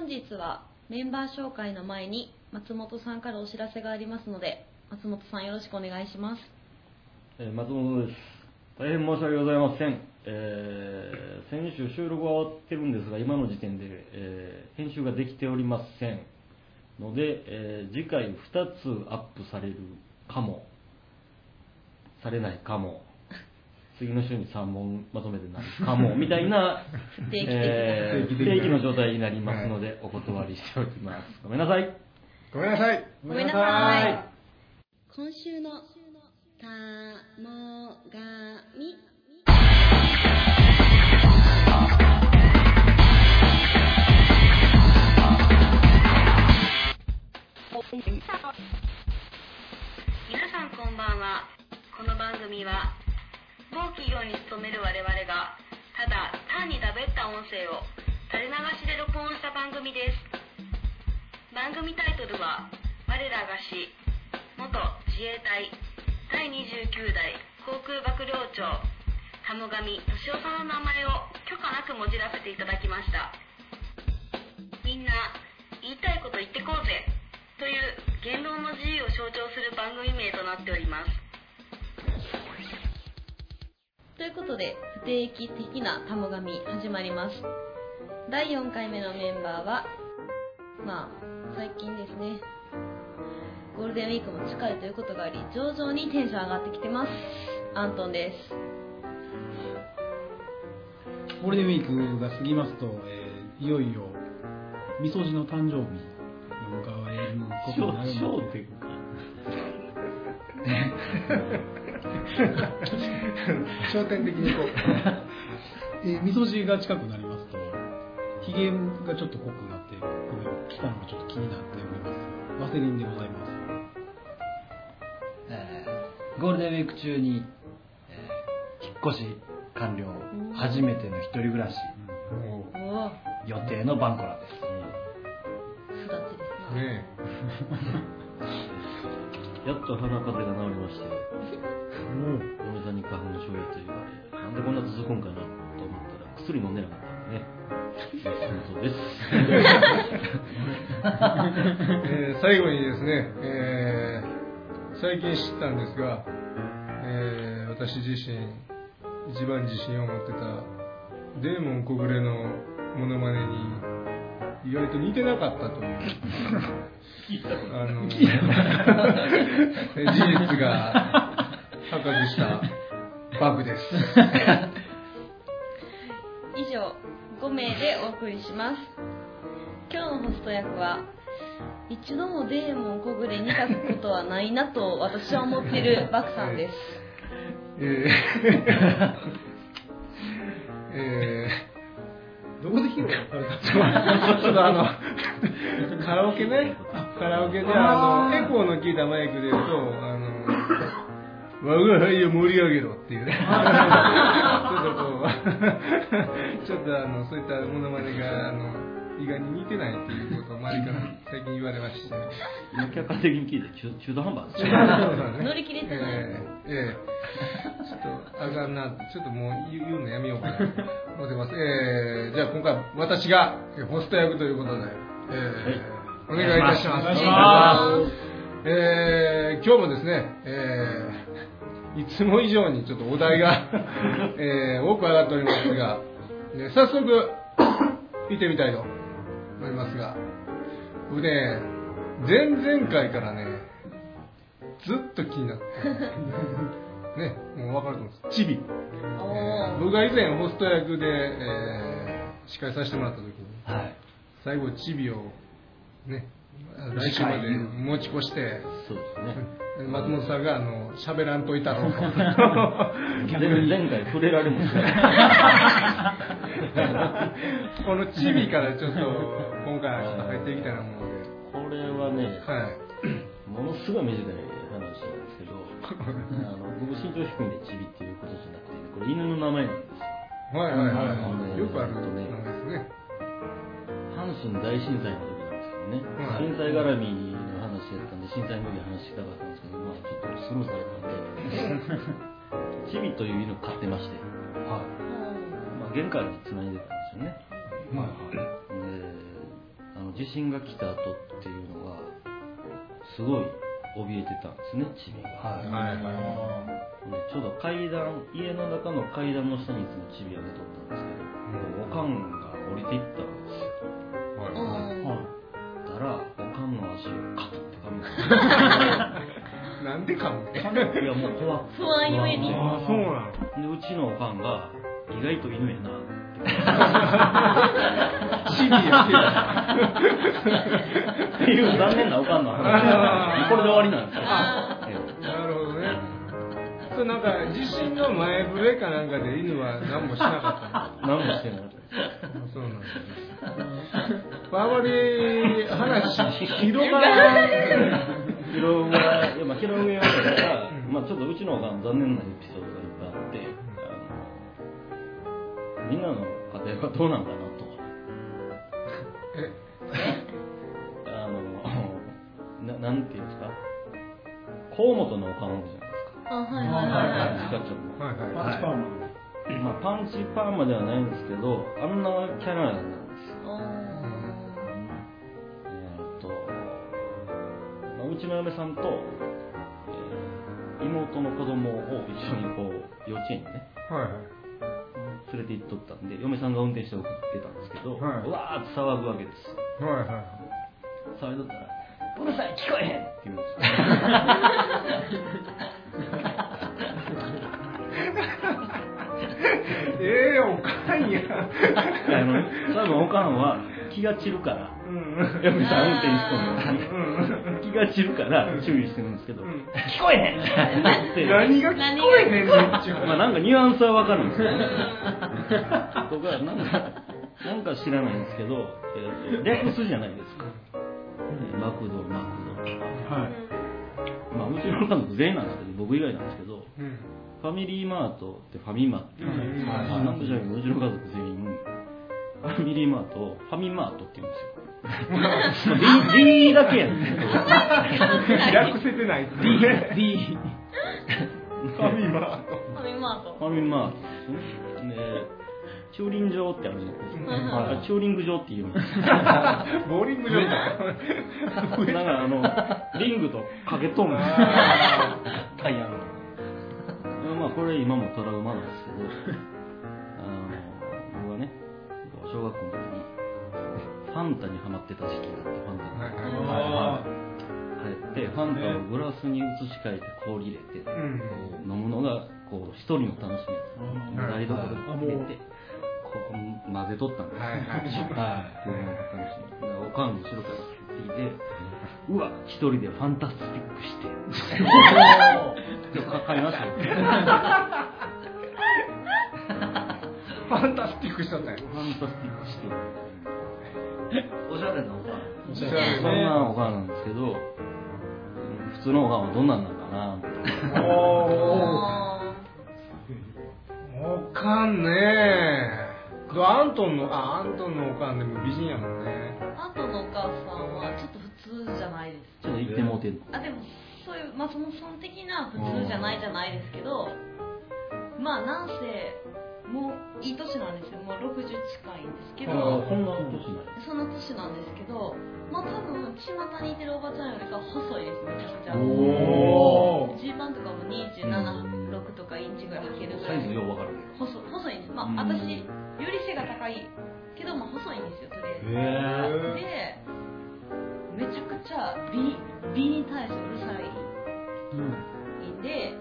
本日はメンバー紹介の前に松本さんからお知らせがありますので、松本さんよろしくお願いします。松本です。大変申し訳ございません。先週収録が終わってるんですが、今の時点で、編集ができておりませんので、次回2つアップされるかもされないかも次の週に3本まとめてなるかもみたいな不定期の状態になりますので、はい、お断りしておきます。ごめんなさい。今週のたもがみ、皆さんこんばんは。この番組は某企業に勤める我々がただ単にだべった音声を垂れ流しで録音した番組です。番組タイトルは我らがし元自衛隊第29代航空幕僚長田母上俊夫さんの名前を許可なくもじらせていただきました。みんな言いたいこと言ってこうぜという言論の自由を象徴する番組名となっております。ということで、不定期的なたもがみ始まります。第4回目のメンバーは、最近ですね、ゴールデンウィークも近いということがあり、徐々にテンション上がってきてます。アントンです。ゴールデンウィークが過ぎますと、いよいよみそじの誕生日を迎えることになるので、焦点的にこうみそ汁が近くなりますと、ひげがちょっと濃くなってきたのがちょっと気になっております。ワセリンでございます。ゴールデンウィーク中に、引っ越し完了、初めての一人暮らし、予定のバンコラです。育ちですね。やっと鼻風邪が治りまして、嫁さんに花粉症やと言われ、なんでこんな続くんかなと思ったら薬飲んでなかったんでね。そうです。最後にですね、最近知ったんですが、私自身一番自信を持ってたデーモン小暮のモノマネに意外と似てなかったという事実が発覚したバグです。以上5名でお送りします。今日のホスト役は、一度もデーモン小暮に書くことはないなと私は思ってるバクさんです。どこで聞いたの？ちょっとカラオケでエコーの効いたマイクで言うと、我が輩を盛り上げろっていうねちょっとそういったものまねが意外に似てないっていうことを周りから最近言われまして、客観的に聞いて中途半端ですね。乗り切れてない、ちょっとあかんな、ちょっともう言うのやめようかなと思ってます。じゃあ今回私がホスト役ということで、お願いいたします。今日もですね、いつも以上にちょっとお題が、多く上がっておりますが、早速行ってみたいと思いますが、僕ね、前々回からね、ずっと気になってね、もう分かると思うんです。チビ、僕が以前ホスト役で、司会させてもらった時に、最後チビをね、来週まで持ち越して、そうです、ね、松本さんが喋らんといたろうと前回触れられもしないこのチビからちょっと今回は入っていきたいなもので、これはね、ものすごい目白い話なんですけど僕身長低いんでチビっていうことじゃなくて、これ犬の名前なんですよ。よくある名前ですね。阪神大震災の震災絡みの話やったんで、震災の時に話したかったんですけど、ちょっとスムーズになってチビという犬を飼ってまして、玄関につないでたんですよね。地震が来た後っていうのはすごい怯えてたんですね、チビが。はいはいはい、でちょうど階段、家の中の階段の下にいつもチビが寝とったんですけど、おかんが降りていったんですよ。だからおかんの足をカッて噛むんですよ。なんで噛む？いやもう怖くて。不安ゆえに。ああそうなの。でうちのおかんが意外と犬やなって。シビアっていう残念なおかんの話。これで終わりなんですよ。なるほどね。そうなんか地震の前触れかなんかで犬は何もしなかった。何もしてなかった。そうなんですよ。あまり話広がらない。広がらない。まあ広めようだから、まあちょっとうちのおかん残念なエピソードがいっぱいあって。みんなの家庭はどうなんだなとなんていうんですか、河本のおかんじゃないですか。あ、はいはいはい、パンチパーマ、はいはい、まあ、パンチパーマではないんですけど、あんなキャラなんですよ。まあ、うちの嫁さんと、妹の子供を一緒にこう幼稚園にね、はい、連れて行っとったんで、嫁さんが運転して送ってたんですけど、はい、うわーって騒ぐわけです、はいはい、騒いとったらうるさい聞こえへんって言うんですよ。おかんや。多分おかんは気が散るから、うん、嫁さん運転しとんのに気が散るから注意してるんですけど、うん、聞こえへんって何が聞こえへんのってまあなんかニュアンスはわかるんですよね。僕はなんか知らないんですけど、レックスじゃないですか、マクド、はい、まあうちの家族全員なんですけど、僕以外なんですけど、うん、ファミリーマートってファミマっていうじゃないですか、うん、はい、なんかじゃなくてうちの家族全員ファミリーマートをファミマートって言うんですよ。D だけやん、ね。略せてないってね。D ファミマート。ファミマート。ね、駐輪場ってあるじゃないですか。あ、駐輪場って言うんです。ボーリング場だ。なんかリングとかけとんの。タイヤの。まあこれ今もトラウマなんですけど。小学校の時にファンタにハマってた時期があって、ファンタをグラスに移し替えて氷入れて、飲むのがこう一人の楽しみです。台所で入れてこう混ぜとったんですよ。おかんの後ろからついて、うわ一人でファンタスティックしてかかりましたよ。ファンタスティックしたんだよ。ファンタスティックしておしゃれなおかん、そんなおかんなんですけど、普通のおかんはどんなんなんかな。おかんねー、アントンのおかんでも美人やもんね。アントンのお母さんはちょっと普通じゃないです。ちょっと言ってもうてる。あ、でもそういう、まあその的な普通じゃないじゃないですけど、まあなんせもういい年なんですよ。もう60近いんですけど、そんな年なんですけど、まあ多分巷にいてるおばちゃんよりか細いです。めちゃくちゃジーパンとかも27、6とかインチぐらい履けるぐらい。サイズよくわかる。細いんです。まあ私より背が高いけども細いんですよ、とりあえず。で、めちゃくちゃ美に対してうるさいんで。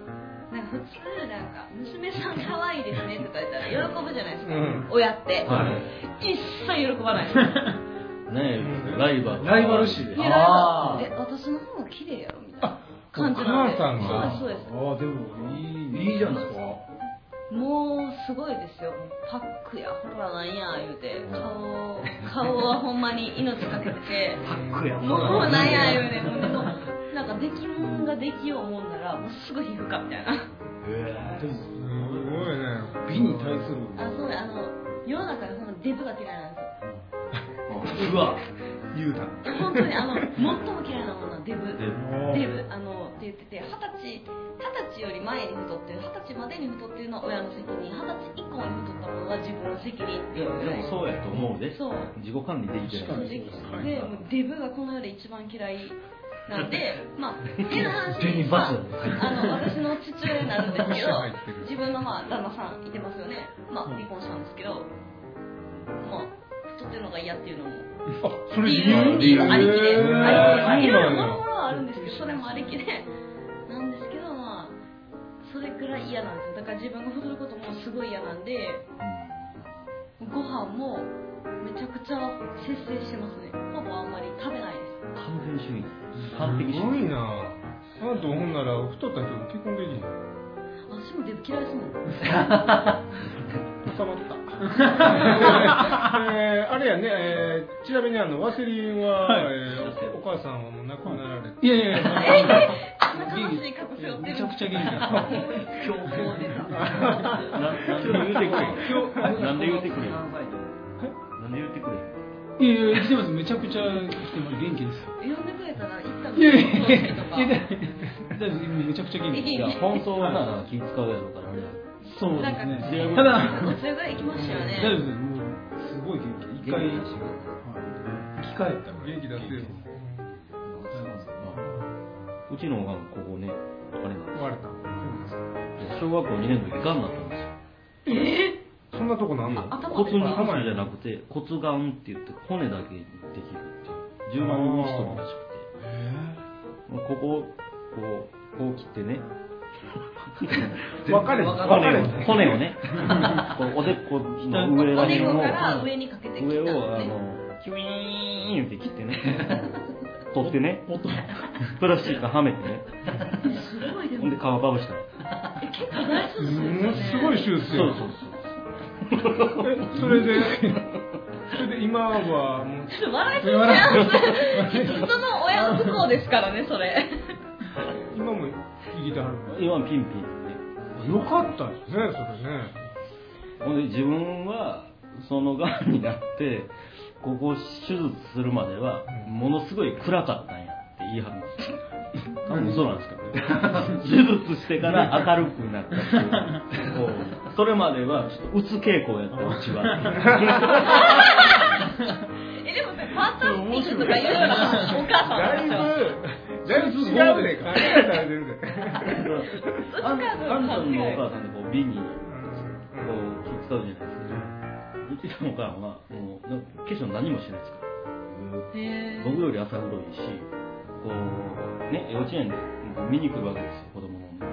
なんか普通なんか娘さん可愛いですねとか言ったら喜ぶじゃないですか、親って、はい、一切喜ばないねえ、ライバル視で、私の方が綺麗やろみたいな感じなんで。お母さんが、そうです。あ、でもいいじゃないですか。もうすごいですよ。パックやほらなんや言うて、顔はほんまに命かけてて、パックやほらなんや言うて、もうなんか出来物ができようもんならもうすぐ皮膚科みたいな。すごいね、美に対する。あ、そうね、世の中でそのデブが嫌いなんですよ。うわ言うた本当に最も嫌いなものはデブって言ってて、20歳より前に太ってる、20歳までに太ってるのは親の責任、20歳以降に太ったものは自分の責任っていう。でもそうやと思うで、そう自己管理できてるからで、もうデブがこの世で一番嫌いなんで、まあ、変な話に、まあ、私の父親になるんですけど、自分の、まあ、旦那さんいてますよね、まあ、離婚したんですけど、まあ、太ってるのが嫌っていうのも、あ、それ理由ありきで、いろいろもろもろはあるんですけど、それもありきでなんですけど、まあ、それくらい嫌なんですよ。だから自分が太ることもすごい嫌なんで、ご飯もめちゃくちゃ節制してますね。ほぼあんまり食べないです。完全主義、完璧主義。すごいな。あんたほんなら太った人と結婚できるの？私もデブ嫌いですもん。収まった。あれやね、ちなみにワセリンは、はい、お母さんはもう亡くなられて。いやいやいや。悲しい過去背負ってる。めちゃくちゃ元気だ。強行でさ。なんで言うてくれ。なんで言うてくれ。いやいや、来てます。めちゃくちゃ来てます。元気です。呼んでくれたら行ったの。いやいやいや、めちゃくちゃ元気です。いや、本当はな、気使うやろからね。そうですね。ただお世話行きましたよね。大丈夫です。もうすごい元気。一回生き返ったら元気だって。うちのがんここね、あれなんです。割れた。小学校2年の時がんだったんですよ。そんなとこなんの？骨肉腫じゃなくて骨がんって言って骨だけできるっていう10万人の人もらしくて、こう切ってね分かれ骨をねおでこの上らへんを上をキュイーンって切ってね取ってねプラスチックはめてねほんで皮かぶしたら結構大手術ですよね。すごい手術よ。そうそれで今はもうちょっと笑いすぎちゃう。人の親の不幸ですからね、それ。今も生きてはるから。今ピンピン。よかったですね、それね。ほんで自分はそのがんになってここ手術するまではものすごい暗かったんやって言い張るんですよ。そうなんですかね。手術してから明るくなったっていうそれまではちょっと鬱傾向やったうちは。でもパーターピンクとか言うようなお母さんだいぶ違うでか。あんたのお母さんでこう瓶にこう使うじゃないですか。うちのお母さんはもうなんか化粧何もしないですから。僕より朝黒いし。ね、幼稚園で見に来るわけですよ、子供の面とか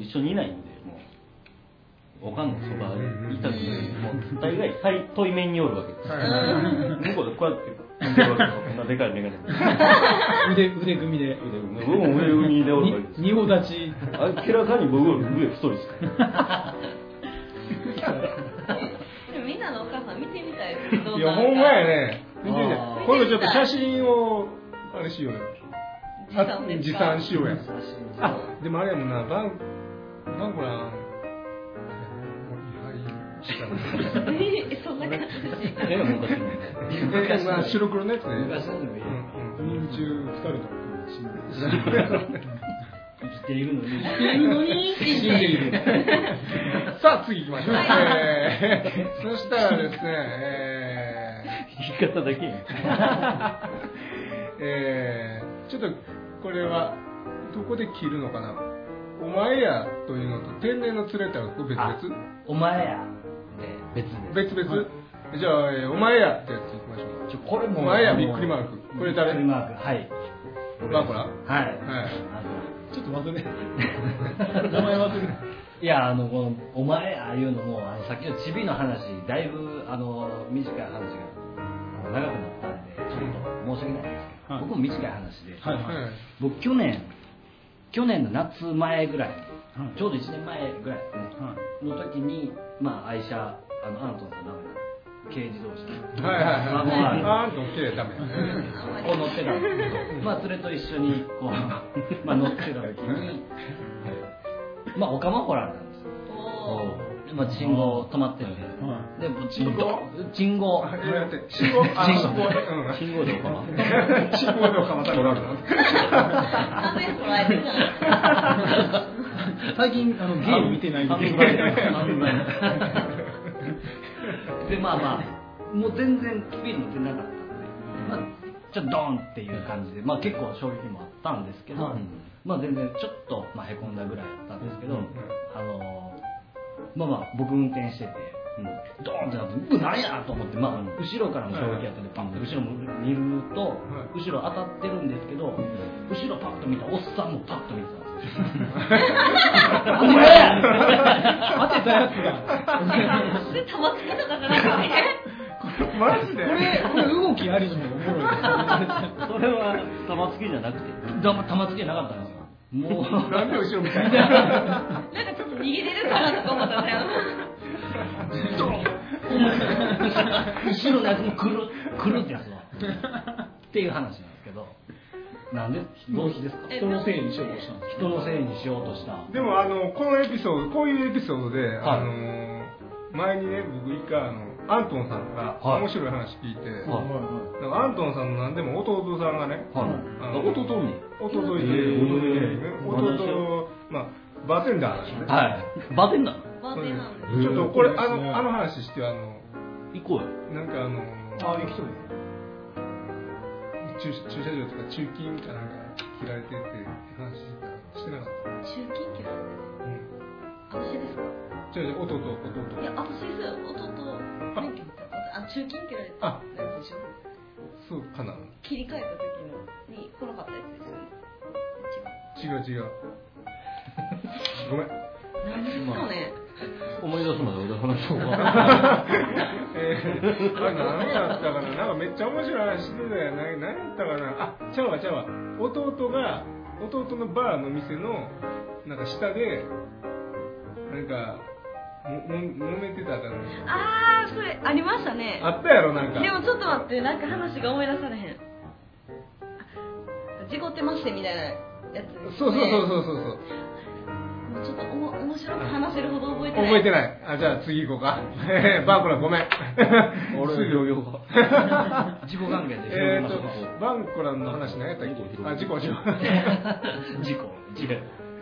一緒にいないんで、もうおかんのそばにいたくない、もう大概最対面におるわけですよ、向こうでこうやって見てるわけですよ、こんなでかい眼鏡で腕組みで僕も腕組みでおるわけですよ。二歩立ち、明らかに僕より上太いですからでもみんなのお母さん見てみたいです。いや、ほんまやね。見てみたい。今度ちょっと写真をあれしようよ。持参しようや。でもあれやもんな、バンコラン。そんな感じで。白黒のやつね。日中疲れたことに。生きているのに。さあ次行きましょう。そしたらですね。言い方だけ。ちょっとこれはどこで切るのかな。お前やというのと天然の連れたら別々。お前や別々、はい、じゃあ、お前やってやついきましょう。これもお前やびっくりマーク。これ誰？びっくりマーク、はい、バンコラ、はい、はい、ちょっと忘れ名前忘れいや、このお前やいうのもさっきのチビの話、だいぶ短い話が長くなったんでちょっと申し訳ないです。僕も短い話で、僕去年の夏前ぐらい、ちょうど1年前ぐらいの時に、まあ愛車、アントンさんの軽自動車、アントンきれいだめこう乗ってたんですけど、まあそれと一緒にこう乗ってた時に、まあオカマホラーなんですよ。まあ、信号止まってて、で僕信号でおかま信号でおかまた取られた。最近あのゲーム見てないんででまあまあもう全然ビールも出なかったので、まあ、ちょっとドーンっていう感じで、まあ、結構衝撃もあったんですけど、まあ、全然ちょっと、まあ、へこんだぐらいだったんですけど、まあまあ僕運転してて、ドーンってなって何やと思って、まあ、後ろからも衝撃やったんでパンって後ろも見ると、後ろ当たってるんですけど、後ろパッと見たおっさんもパッと見てたんですよ。お前待ってたやつがそれたまってたから。マジでこれ動きありじゃん。おもろい。それはたまつきじゃなくてたまつきじゃなかったんですよ。もう何で後ろみたいななんかちょっと逃げれるからとか思ったんだよ。ドン後ろのやつもくるってやつはっていう話なんですけど、なんでどうですか。人のせいにしようとしたんです。人のせいにしようとした。でもこのエピソード、こういうエピソードで、前にね僕一回アントンさんが面白い話聞いて、アントンさんの何でも弟さんがね、弟まあバーテンダーなんですね。はい。バーテンダー。ちょっとこれあの話して行こうよ。なんか行きそうです。駐車場とか中金かなんか切られてって話してなかった。中金切られて、私ですか。じゃあ弟。いや私ですよ弟。中金切られたやつでしょ。そうかな。切り替えた時に来なかったやつですよね。違う。ごめん。何ですかね。思い出すまで俺話そうか。何だったかな、なんかめっちゃ面白い話してたよ。何やったかなあ、ちゃうわ。弟のバーの店のなんか下でなんか揉めてたから。ああ、それありましたね。あったやろなんか。でもちょっと待って、なんか話が思い出されへん。事故ってましてみたいなやつ。そう。ちょっと面白く話せるほど覚えてない。あ、じゃあ次行こうか。バンコラごめん。俺の両用語。自己関係で広げましょう。バンコラの話何やったっけ。あ、事故。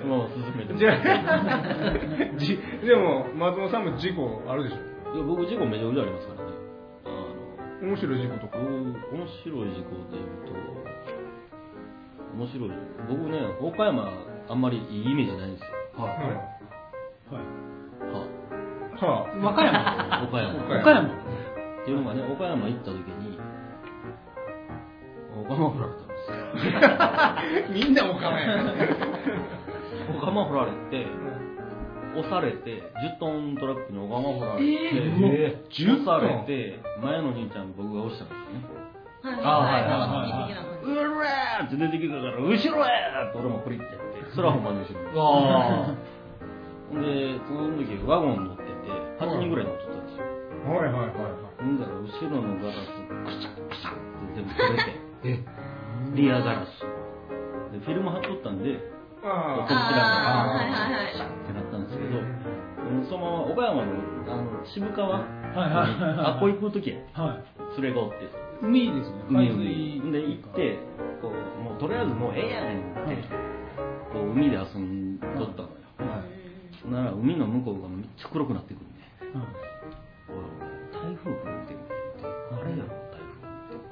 もう進めてもらって。でも松本さんも事故あるでしょ。いや僕事故めちゃくちゃありますからね。面白い事故とか。面白い事故で言うと面白い。僕ね岡山あんまりいいイメージないんですよ。和歌山岡山っていうのがね、岡山行った時に岡山振られたんですよ。みんな岡山や岡山振られて押されて10トントラックに岡山振られて10トン押されて前の兄ちゃん僕が押したんですよね。うらーって出てきたから後ろへって俺もプリってやって、それはほんまに後ろで、その時ワゴン乗ってて8人ぐらい乗ってたんですよ。ほんだら後ろのガラスクシャって全部取れてリアガラスでフィルム貼っとったんでこっちらがクシャってなったんですけど、そのまま岡山の渋川あっこ行く時やそれがおって、海ですね。海で行ってこうもうとりあえずもうええやねんってこう海で遊んどったのよ。なら海の向こうがめっちゃ黒くなってくるんで、台風来るってあれやろ台風って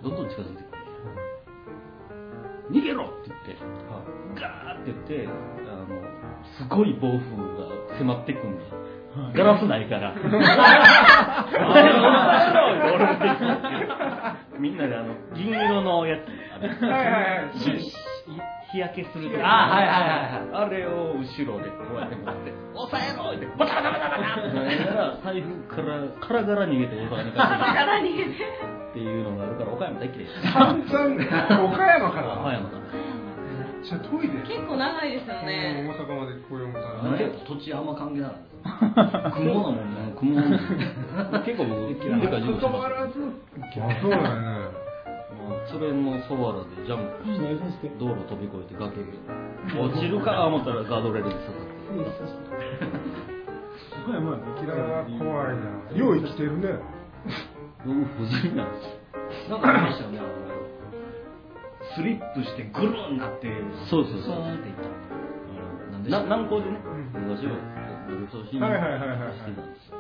どんどん近づいてくるんで逃げろって言ってガーって言ってすごい暴風が迫ってくるんでガラスないからみんなで銀色のやつ日焼けするとかあれを後ろでこうやって持って押さえろってバタバタバタバタ財布からカラガラ逃げて岡山から逃げてっていうのがあるから岡山大嫌いです。岡山からめっちゃ遠いで。結構長いですよね。大阪までこういうもんね。土地あんま関係ない。雲なもんね。雲。結構僕できる。そばらず。そうだね。それもそばらでジャンプして道路飛び越えて崖に落ちるかと思ったらガードレールで下がって。すごいもんね。キラが怖いな。よう生きてるね。うん、不思議なんですよ。なんかありましたよね、あのスリップしてグルーンなって、そうそうそう。ーンっていった。南高でね、昔はブルーソーシーンしてたんですよ。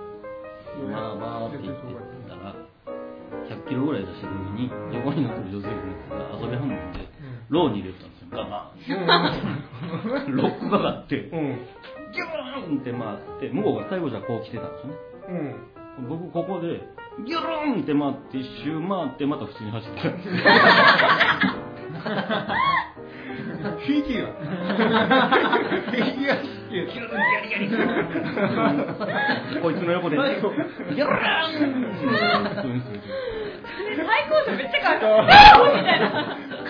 バーバーって言ってたら、100キロぐらい出した時に、横に乗ってる女性が遊び半分で、ローに入れたんですよ、ガバーン。ロックがかかって、ギューンって回って、向こうが最後じゃこう来てたんですよね。僕ここでギュルンって回って一周回ってまた普通に走ってた。フィギュアフィギュアしてギュルンやりやりこいつの横でギュルン最高じゃん、めっちゃかっこいいみたいな。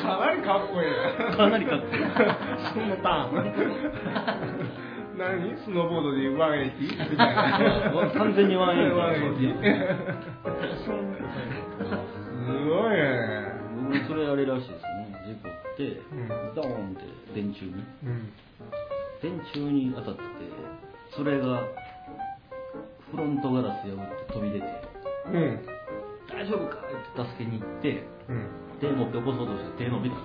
かなりかっこいいな。かなりかっこいいそのターン何スノーボードでワンエイティーみたいな完全にワンエイティーすごいね。僕それあれらしいですね、事故ってドーンって電柱に、電柱に当たってて、それがフロントガラス破って飛び出て、大丈夫かって助けに行って、手持って起こそうとして手伸びたんで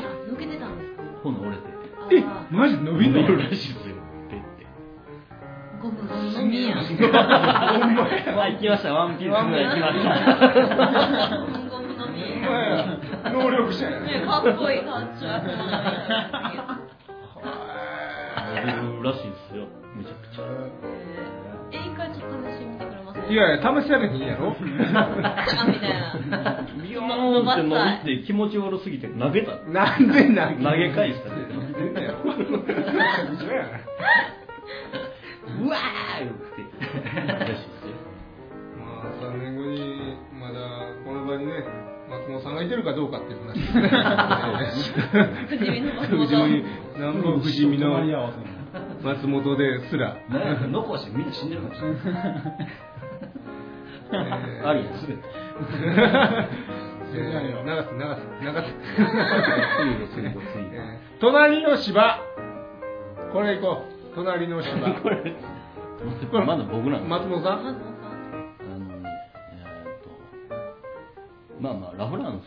すよね。抜けてたんですか。ほな折れてマジ伸びるらしいですよ。ゴムゴムにやん。行きました。ワンピースぐらい行きました。ゴムゴムにやん。能力者やね。かっこいい感じ。伸びるらしいですよ。めちゃくちゃ。一回ちょっと試してみてくれませんか。いやいや試せないんやろ。みたいな。ビヨーンって伸びて気持ち悪すぎて投げた。なんで投げ返した。うわーってまあ3年後にまだこの場にね松本さんがいてるかどうかっていう話ですね。不死身南部不死身の松本ですら残してみんな死んでるかもしれない。ありですね。流す隣の芝、これ行こう。隣の芝これまだ僕なんです。松本さんまあまあラフランス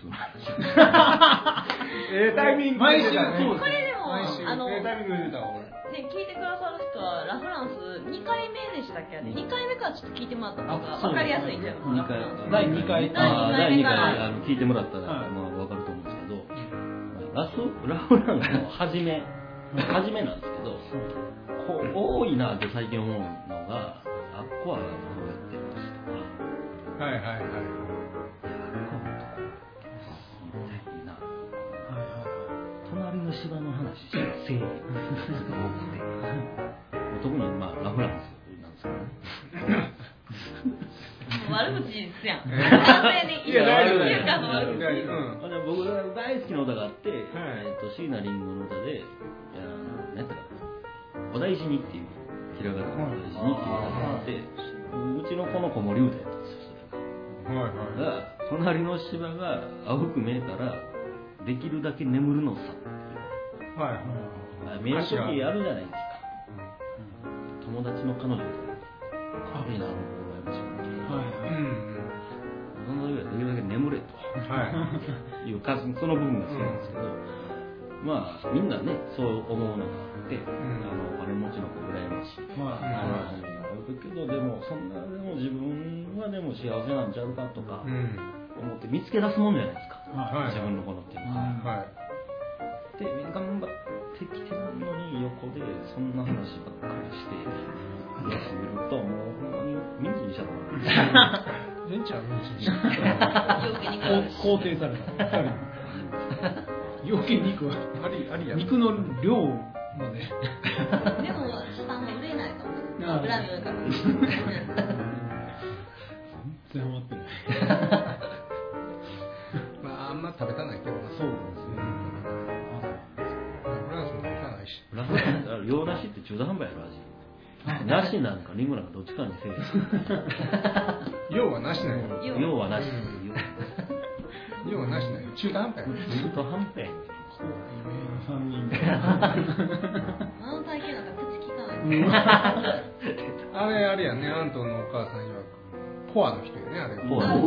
タイミング毎週これでもタイミング出たわこれね。聞いてくださる人はラフランス2回目でしたっけ。2回目からちょっと聞いてもらった方が分かりやすいんだよ。第2回第2回聞いてもらったら分かると思うんですけど、ラフランスの初めなんですけど、多いなって最近思うのがアッコアがこうやってますとか、はいはいはい、アッコアみたいな、隣の芝の話してせーの特にまあラフランスなんですけどね。悪口ですやん。いや大丈夫です。僕が大好きな歌があって、椎名林檎の歌で、なんていうか、お大事にっていうひらがなのお大事にっていう歌があって、うちの子の子も竜太やったんですよ。が隣の芝が青く見えたらできるだけ眠るのさっていう。見える時あるじゃないですか。友達の彼女みたいな。かわいいな。その上でできるだけ眠れというか、その部分がそうなんですけど、まあみんなねそう思うのがあって、お金持ちの子羨ましいけど、でもそんなでも自分はでも幸せなんちゃうかとか思って見つけ出すもんじゃないですか、自分のことっていうのは。で頑張ってきてるのに横でそんな話ばっかりして見てるともうほんまにミンチにしちゃった。全ちゃんミンチにしちゃった。肯定された。余計肉は肉の量まで。でも下も売れないかも。油の量から。全然ハマってない。まああんま食べたないけどそうなんですね。洋梨って中途半端やろ味。なしなんかリムなんかどっちかにせえ。洋はなしなよ。洋はなし。洋はなしなよ。中途半端や。中途半端や。そう。3人。あの体型なんか口利かない。あれあれやね、アントンのお母さん曰くポアの人やね、あれポアの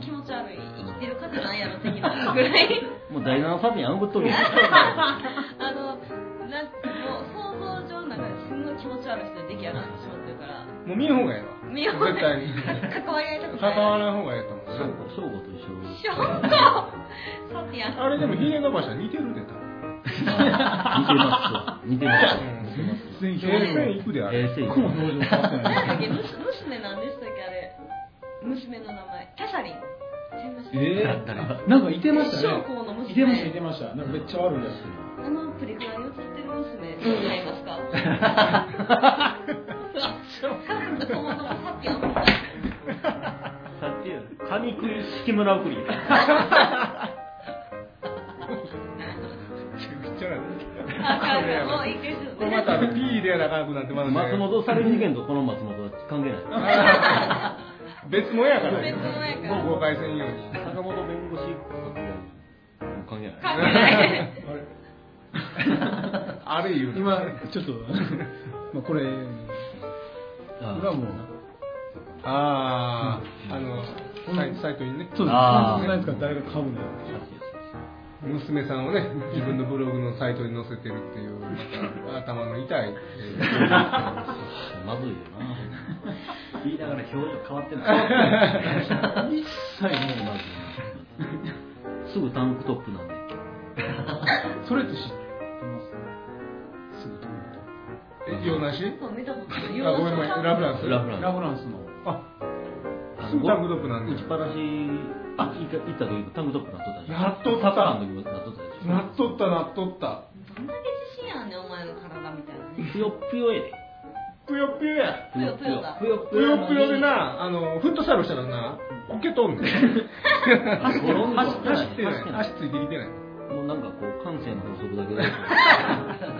気持ち悪い、生きてる方なんやろ的なぐらいもう第7作品あんごっとるやんなんて想像上の中ですんごい気持ち悪い人で出来上がってしまってるから、もう見る方がええわ、見る方が絶対に関わり合いたくない、関わらない方がええと思う。ショーゴと一緒、ショーゴサティアン、あれでもヒゲ伸ばしは似てるでた似てます。全然行くであれ。なんだっけ、娘なんでしたっけあれ。娘の名前キャサリン。なんかいてましたね。いてました。なんかめっちゃ悪いやつ。あのプリクラに映ってる娘どうなりますか。韓国のサティアンみたい。サティアン。神くり式村送り。これまた P で長くなってますね。松本され事件とこの松本は関係ない。別もやからね。もう誤解せんように。坂本弁護士関係ない。あれ言う。今ちょっとまあこれ裏もサイトにね。そうです。何ですか誰が買うんだよ。娘さんをね、自分のブログのサイトに載せてるっていう頭の痛いまずいよな言いながら表情変わってない一切もうまずいすぐタンクトップなんでそれって知ってますすぐタンクトップ洋梨見たことない洋梨ラフランスのすぐタンクトップなんで打ちっぱなし行った時タンクトップなっとったじゃん。なっとった。なっとった。どんだけ自信あんねんお前の体みたいなね。ぷよぷよでな、フットサルしたらな、こけとんねん。足ついてきてない。もうなんかこう感性の法則だけだ。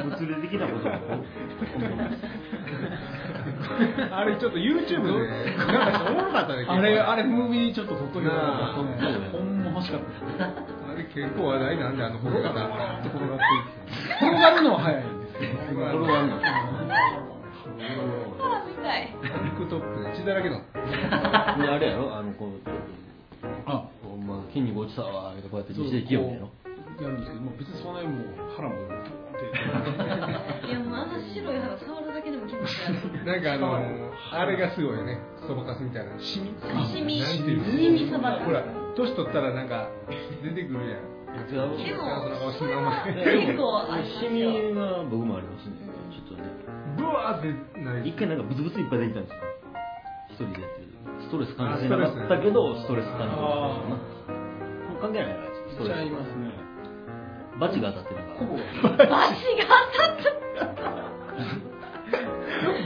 物理的なことだ。あれちょっと YouTube でなんかおもろかったね。あれムービーちょっと撮っとけばほんま欲しかった。あれ結構話題なんで転がって転がって転がるのは早いんですけど。転がるの。あ見たい。TikTok で血だらけの。あれやろこうあほんま筋肉落ちたわこうやって自制器用やろ。やるんですけど、別にそんなにもう腹もって。いやもうあの白い腹触るだけでも気持ち悪い。なんかあれがすごいよね。そばかすみたいな。シミそばかす。ほら年取ったらなんか出てくるやん。でもそれは結構シミは僕もありますね。ちょっとね。ブワーってない。一回なんかブツブツいっぱいできたんですか。一人でやってる。ストレス感じなかったけどストレス感じな。関係ないから。ストレス。違いますね。バチが当たってるから。バチが当たった。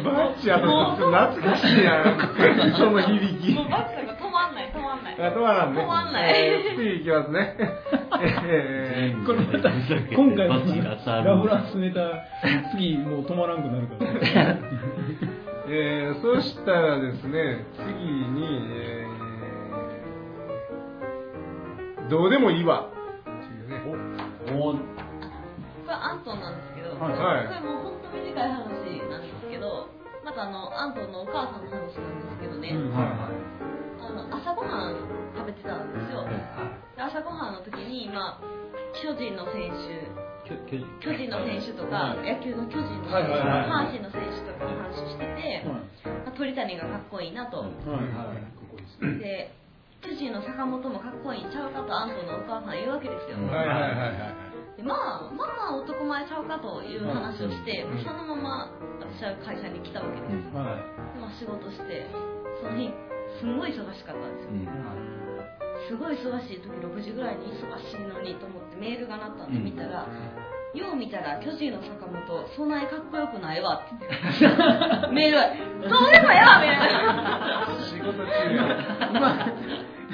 懐かしいやん。その響き。もうバチが止まんない。次いきますね。これまた今回ラブランスネタ次もう止まらんくなるから。そしたらですね次に、どうでもいいわ。これアントンなんですけど、これもう本当短い話なんですけど、またアントンのお母さんの話なんですけどね、朝ごはん食べてたんですよ。で朝ごはんの時に、まあ、巨人の選手とか野球の巨人の選手とか阪神の選手とかの話してて、まあ、鳥谷がかっこいいなと。で巨人の坂本もかっこいいんちゃうかとアントンのお母さん言うわけですよ。でまあ男前ちゃうかという話をして、そのまま私は会社に来たわけです。でまあ、仕事してその日すごい忙しかったんですよ。すごい忙しい時6時ぐらいに忙しいのにと思ってメールが鳴ったんで見たら、よう見たら巨人の坂本そんなにかっこよくないわってメールはどうでもええわみたいな。仕事中や。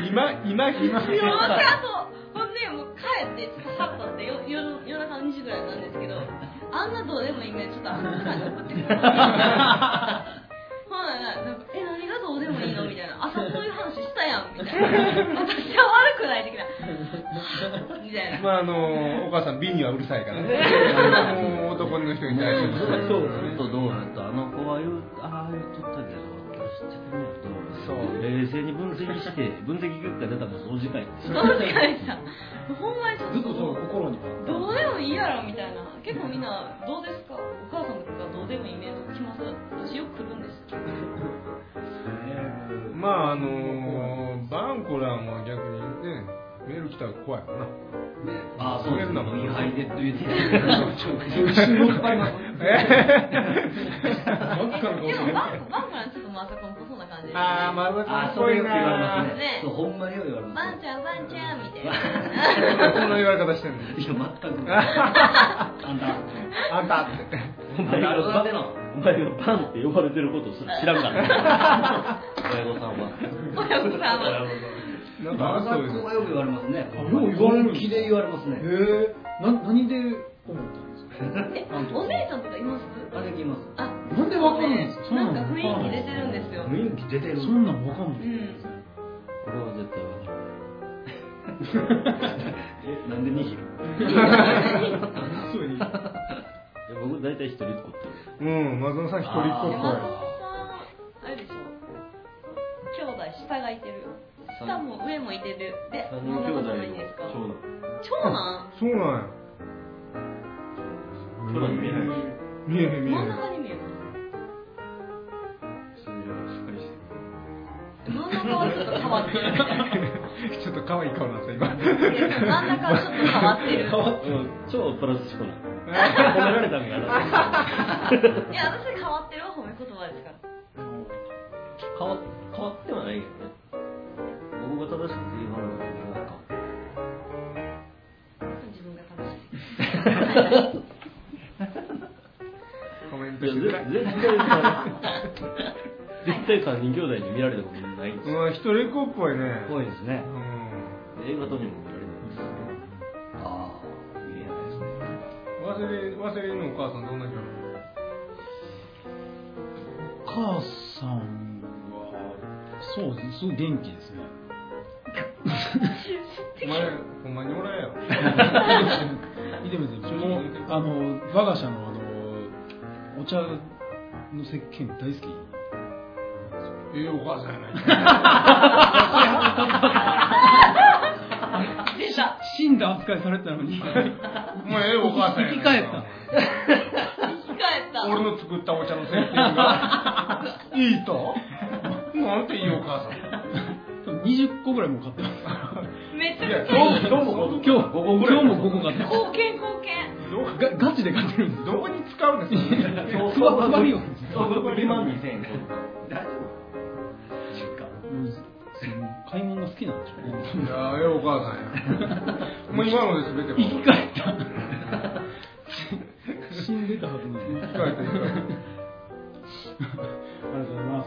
今必要だからほんでもう帰ってちょっと去ったんで夜中の2時ぐらいなんですけど、あんなどうでもいいメールちょっとあんなさんに送ってくるほらなんか何がどうでもいいのみたいな、朝そういう話したやんみたいな、私は悪くない的な、みたいな。まあお母さん美にはうるさいからね。男の人に対してそうするとどうなったあの子は言うああ言っとったけど。そう冷静に分析して分析結果出たの掃除会です。掃除会じゃん。ほんまにちょっとずっとそう心にどうでもいいやろみたいな。結構みんなどうですか。お母さんとかどうでもいいメール来ます。私よく来るんです。まあバンコランは逆にねメール来たら怖いもんな。ね、ああそうですね。見張りでと言って。でもバンコランちょっとまさかもこそな感じ。ああまさかっぽいな。そうほんまによく言われます。バンちゃんみたいな。そんな言われ方してるの。いや全く。あんたって。お前がバンって呼ばれてることを知らんから。親御さんは。バザックはよく言われますね。本気で言われますね。何で思ったんですか。お姉ちゃんとかいます？姉貴います。なんでわかんないんですか。なんか雰囲気出てるんですよ。雰囲気出てる。そんなんわかんない。俺は絶対わかんない。なんで2匹？僕大体一人っ子っていう。松本さん一人っ子っぽい。あれでしょ。兄弟下がいてる。下も上もいてる。で、真ん中どれですか。長男。そうなんや。長男見えへん。真ん中に見える。真ん中はちょっと変わってるみたいな。ちょっと可愛い顔なんです今。真ん中はちょっと変わってる。超プラス思考な。褒められたんかな。いや、私変わってるは褒め言葉ですから。変わってはないけどね。僕が正しくて言われるのは自分が正しいコメントしてくれ絶対3人兄弟に見られたことないんですよ。一人っ子っぽいね。ぽいですね。映画とにも見られないんですけど、ああ見えないですね。ワセリンのお母さんどんな人なの。お母さんはそうですね、すごい元気ですね。お前ほんまにおらんやろ。見てみて、我が社のお茶の石鹸大好き。お母さんやない。でした。死んだ扱いされたのに。お前お母さんやない。生き返った。俺の作ったお茶の石鹸がいいと。なんていいお母さん。20個ぐらいも買ってます。めっちゃ今日も5個買ってます。貢献。ガチで買ってるんです。どこに使うんですか。つばみを。2万2000円。大丈夫。買い物が好きなんでしょうね。いやーお母さんや。もう今ので全て。生き返った。死んでたはずなのに。生き返った。ありがとうございます。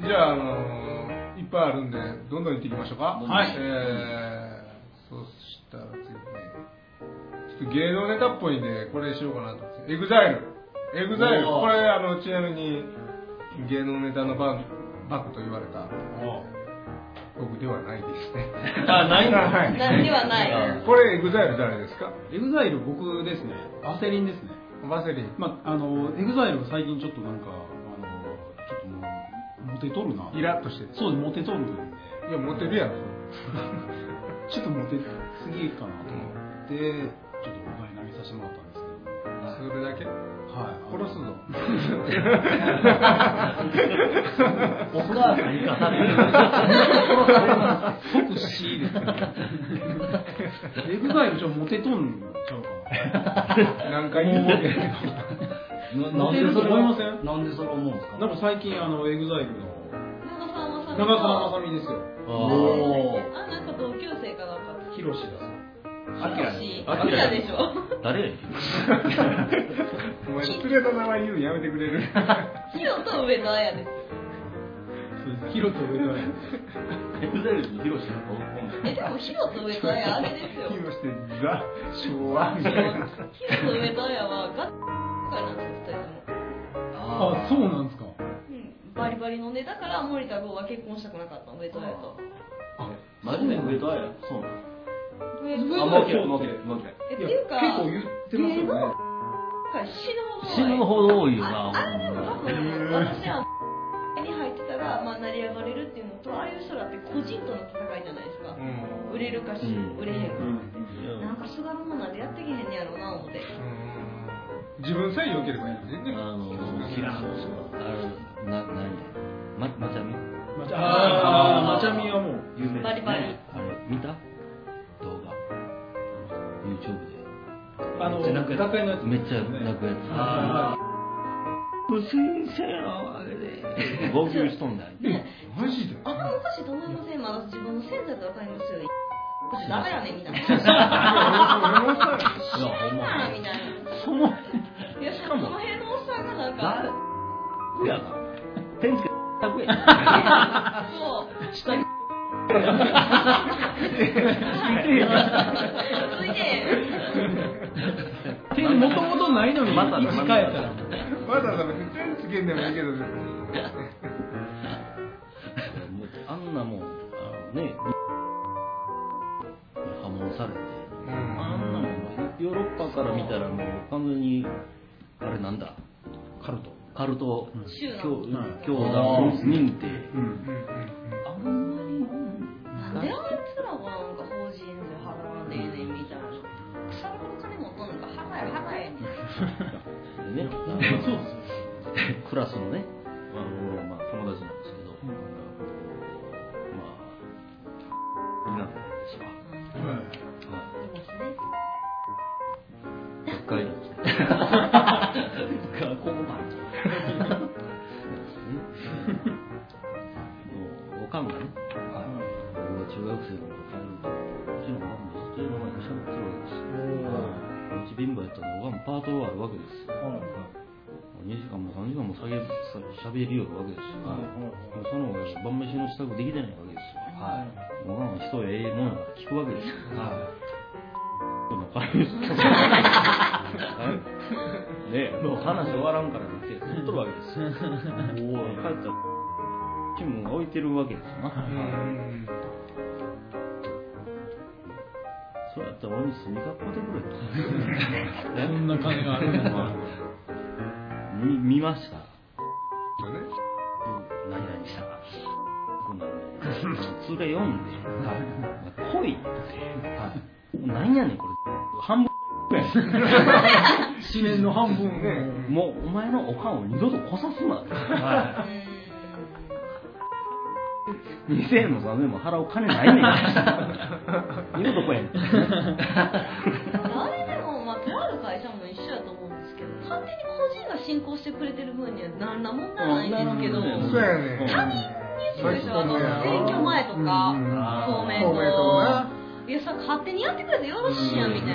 じゃあいっぱいあるんでどんどん行っていきましょうか。はい。そしたら次ね、ちょっと芸能ネタっぽいんでこれしようかなと思って。EXILE これちなみに芸能ネタのバックと言われた僕ではないですね。ないな。はい。なんではない。これ EXILE 誰ですか。EXILE 僕ですね。ワセリンですね。ワセリン。まあEXILE 最近ちょっとなんかちょっともうモテとるな。イラっとしてる。そうです、モテとるんで。いや、モテるやろ。ちょっとモテすぎかなと思って、ちょっとお金投げさせてもらったんですけど。それだけ？はい。殺すぞ。お母さんに勝たれる。即死ですね。EXILEちょっとモテとんちゃうかな。何回言うてるなんでそれ思うんですか。なんか最近EXILE の長澤まさみですよ。あなんか同級生かなんか。ヒロシだ。アキラでしょ。誰やねん。お前失礼な名前言うのやめてくれる。ヒロと上のあやです。ヒロと上のあや。EXILE にヒロシなんかおる。でもヒロと上のあやあれですよ。ヒロシってザ昭和みたいな。ヒロと上のあやはガ。あ、そうなんですか。うん、バリバリのね、だから森田剛は結婚したくなかったの、上戸彩と。マジで上戸彩？そうなの。あ、もう嫌い、もう嫌い、もう嫌い。え、っていうか、結構言ってますよね。死ぬほど多いよな。あれでも多分、私はに入ってたら、まあ、成り上がれるっていうのと、ああいう人だって個人との戦いじゃないですか。うん、売れるかし、売れへんかって。なんかすがるものなんでやってけへんねやろうな、思って。自分さえ良ければいいのにね。キラーの人は。何だよ。まちゃみ？ああ、まちゃみはもう有名ですね。バリバリ。あれ、見た？動画 YouTube で学園のやつめっちゃ泣くやつ、ああ不審者のあれで号泣しとんだマジで頭おかしいと思いません。まあ自分のセンサーでわかりますよ。ダメやねみたいな。知らんなみたいな。そのいやしかもその辺のおっさんがなんか誰やな天気が悪いそう下について手にもともとないのにまた変えたらまだ別に手につけんでもいいけどあんなもんね破門されて、あんなもんヨーロッパから見たらもう完全にあれなんだカルト教団認定、あんなになんであいつらはなんか法人税払わねえねみたいな、腐るほど金持っとんのか払えねんそうクラスのね、まあ友達なんですけど、まあになってるんですよ。はい。はい。一回ここまで。おかんがね。中学生の頃帰ると、うちのおばもずっと今までしゃべってるわけです。うち貧乏やったので、おばもパートがあるわけです。2時間も3時間もしゃべりよるわけです。その親が晩飯の支度できてないわけです。おばも人やええものから聞くわけです。もう話終わらんからって言っとるわけです。帰ったら、新聞が置いてるわけですな。そうやったら俺に住みかっこでくれとそんな金があるのは見ました何々したかこんなの通過読んで来いって何やねんこれ半分紙面の半分もうお前のおかんを二度とこさすな2000円も3000円も払う金ないねん二度とこやんあれでも、まあ、とある会社も一緒やと思うんですけど、勝手に個人が進行してくれてる分には何ら問題ないんですけど、そうやねん他人にする人は選挙前とか公明党いやさ勝手にやってくれてよろしいやみたい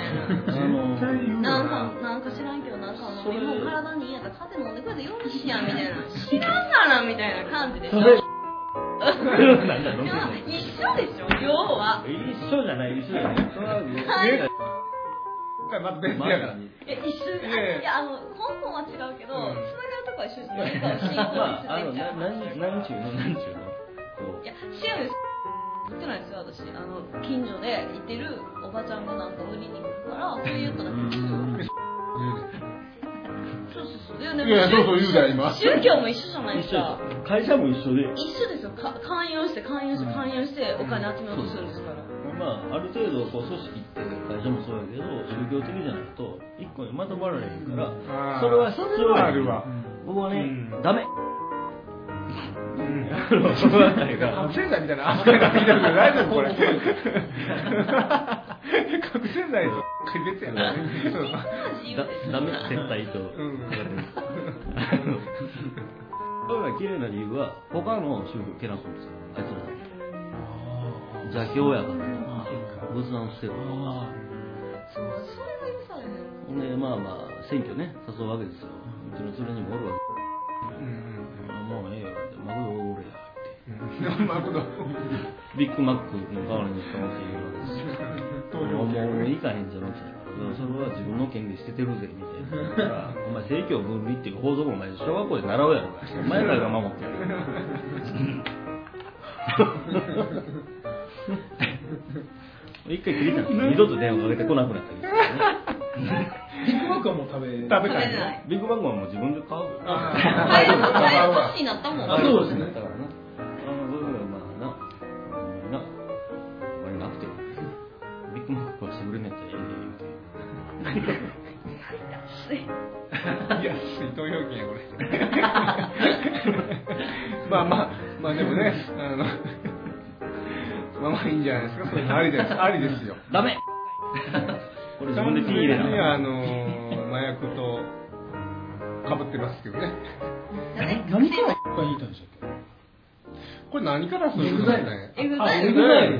な、なんか知らんけどなんかもう体にいいやったら勝手に飲んでくれてよろしいやみたいな、知らんがなみたいな感じでしょ一緒でしょ、要は一緒じゃない、一緒じゃない、根本は違うけど、つながるとこは一緒じゃない、何ちゅうの何ちゅうの、いや違うんです、言ってないですよ、私近所でいてるおばちゃんがなんか売りに行くからそう言ったらいやそうそう言うだよ、今宗教も一緒じゃないですか、会社も一緒で一緒ですよ、勧誘してお金集めようとするんですから、まあある程度こう組織って会社もそうやけど宗教的じゃないと一個にまとまられへんから、それは必要やねん、僕はねダメそうじゃないから覚醒剤みたいな扱いになってきたけど大丈夫これ覚醒剤の解決やな、ダメ絶対と俺が綺麗な理由は他の宗教蹴らすんですよ、あいつら邪教やから仏壇捨てるとか、それが許されない、まあまあ選挙ね誘うわけですよ、うちの連れにもおるわけ、もうええよってマクドおるやってマクドビッグマックの代わりにしたわけ言うわけですよ、もういかへんじゃなくてそれは自分の権利捨ててるぜみたいなからお前政教分離っていう法則お前小学校で習うやろかお前らが守ってやる一回切りたら二度と電話かけてこなくなったり、ね、ビッグマックはもう食べない。ビッグマックはもう自分で買う。あれになったもん。あ、そうですね。だからな。ビッグマックは優れめた言うて。安い投票券やこれ。まあでもね、まあいいんじゃないですか。それありですよ。ダメ。これ自分でピー入れな。には麻薬と被ってますけどね。何からいっぱい言いたんでしたっけ。これ何からするんですかね。Exile。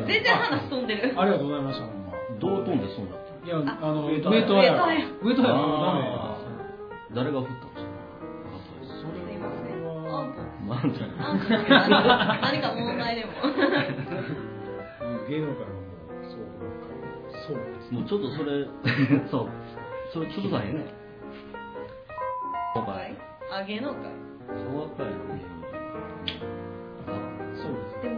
全然話飛んでる。ありがとうございました。どう飛んでそうなった。いやウエットハイ。ああ。誰が振ったんですか。何か問題でも芸能界のそうですね。もうちょっとそれそうそれちょっとだよね。芸能界。そうだよね。そうです。でも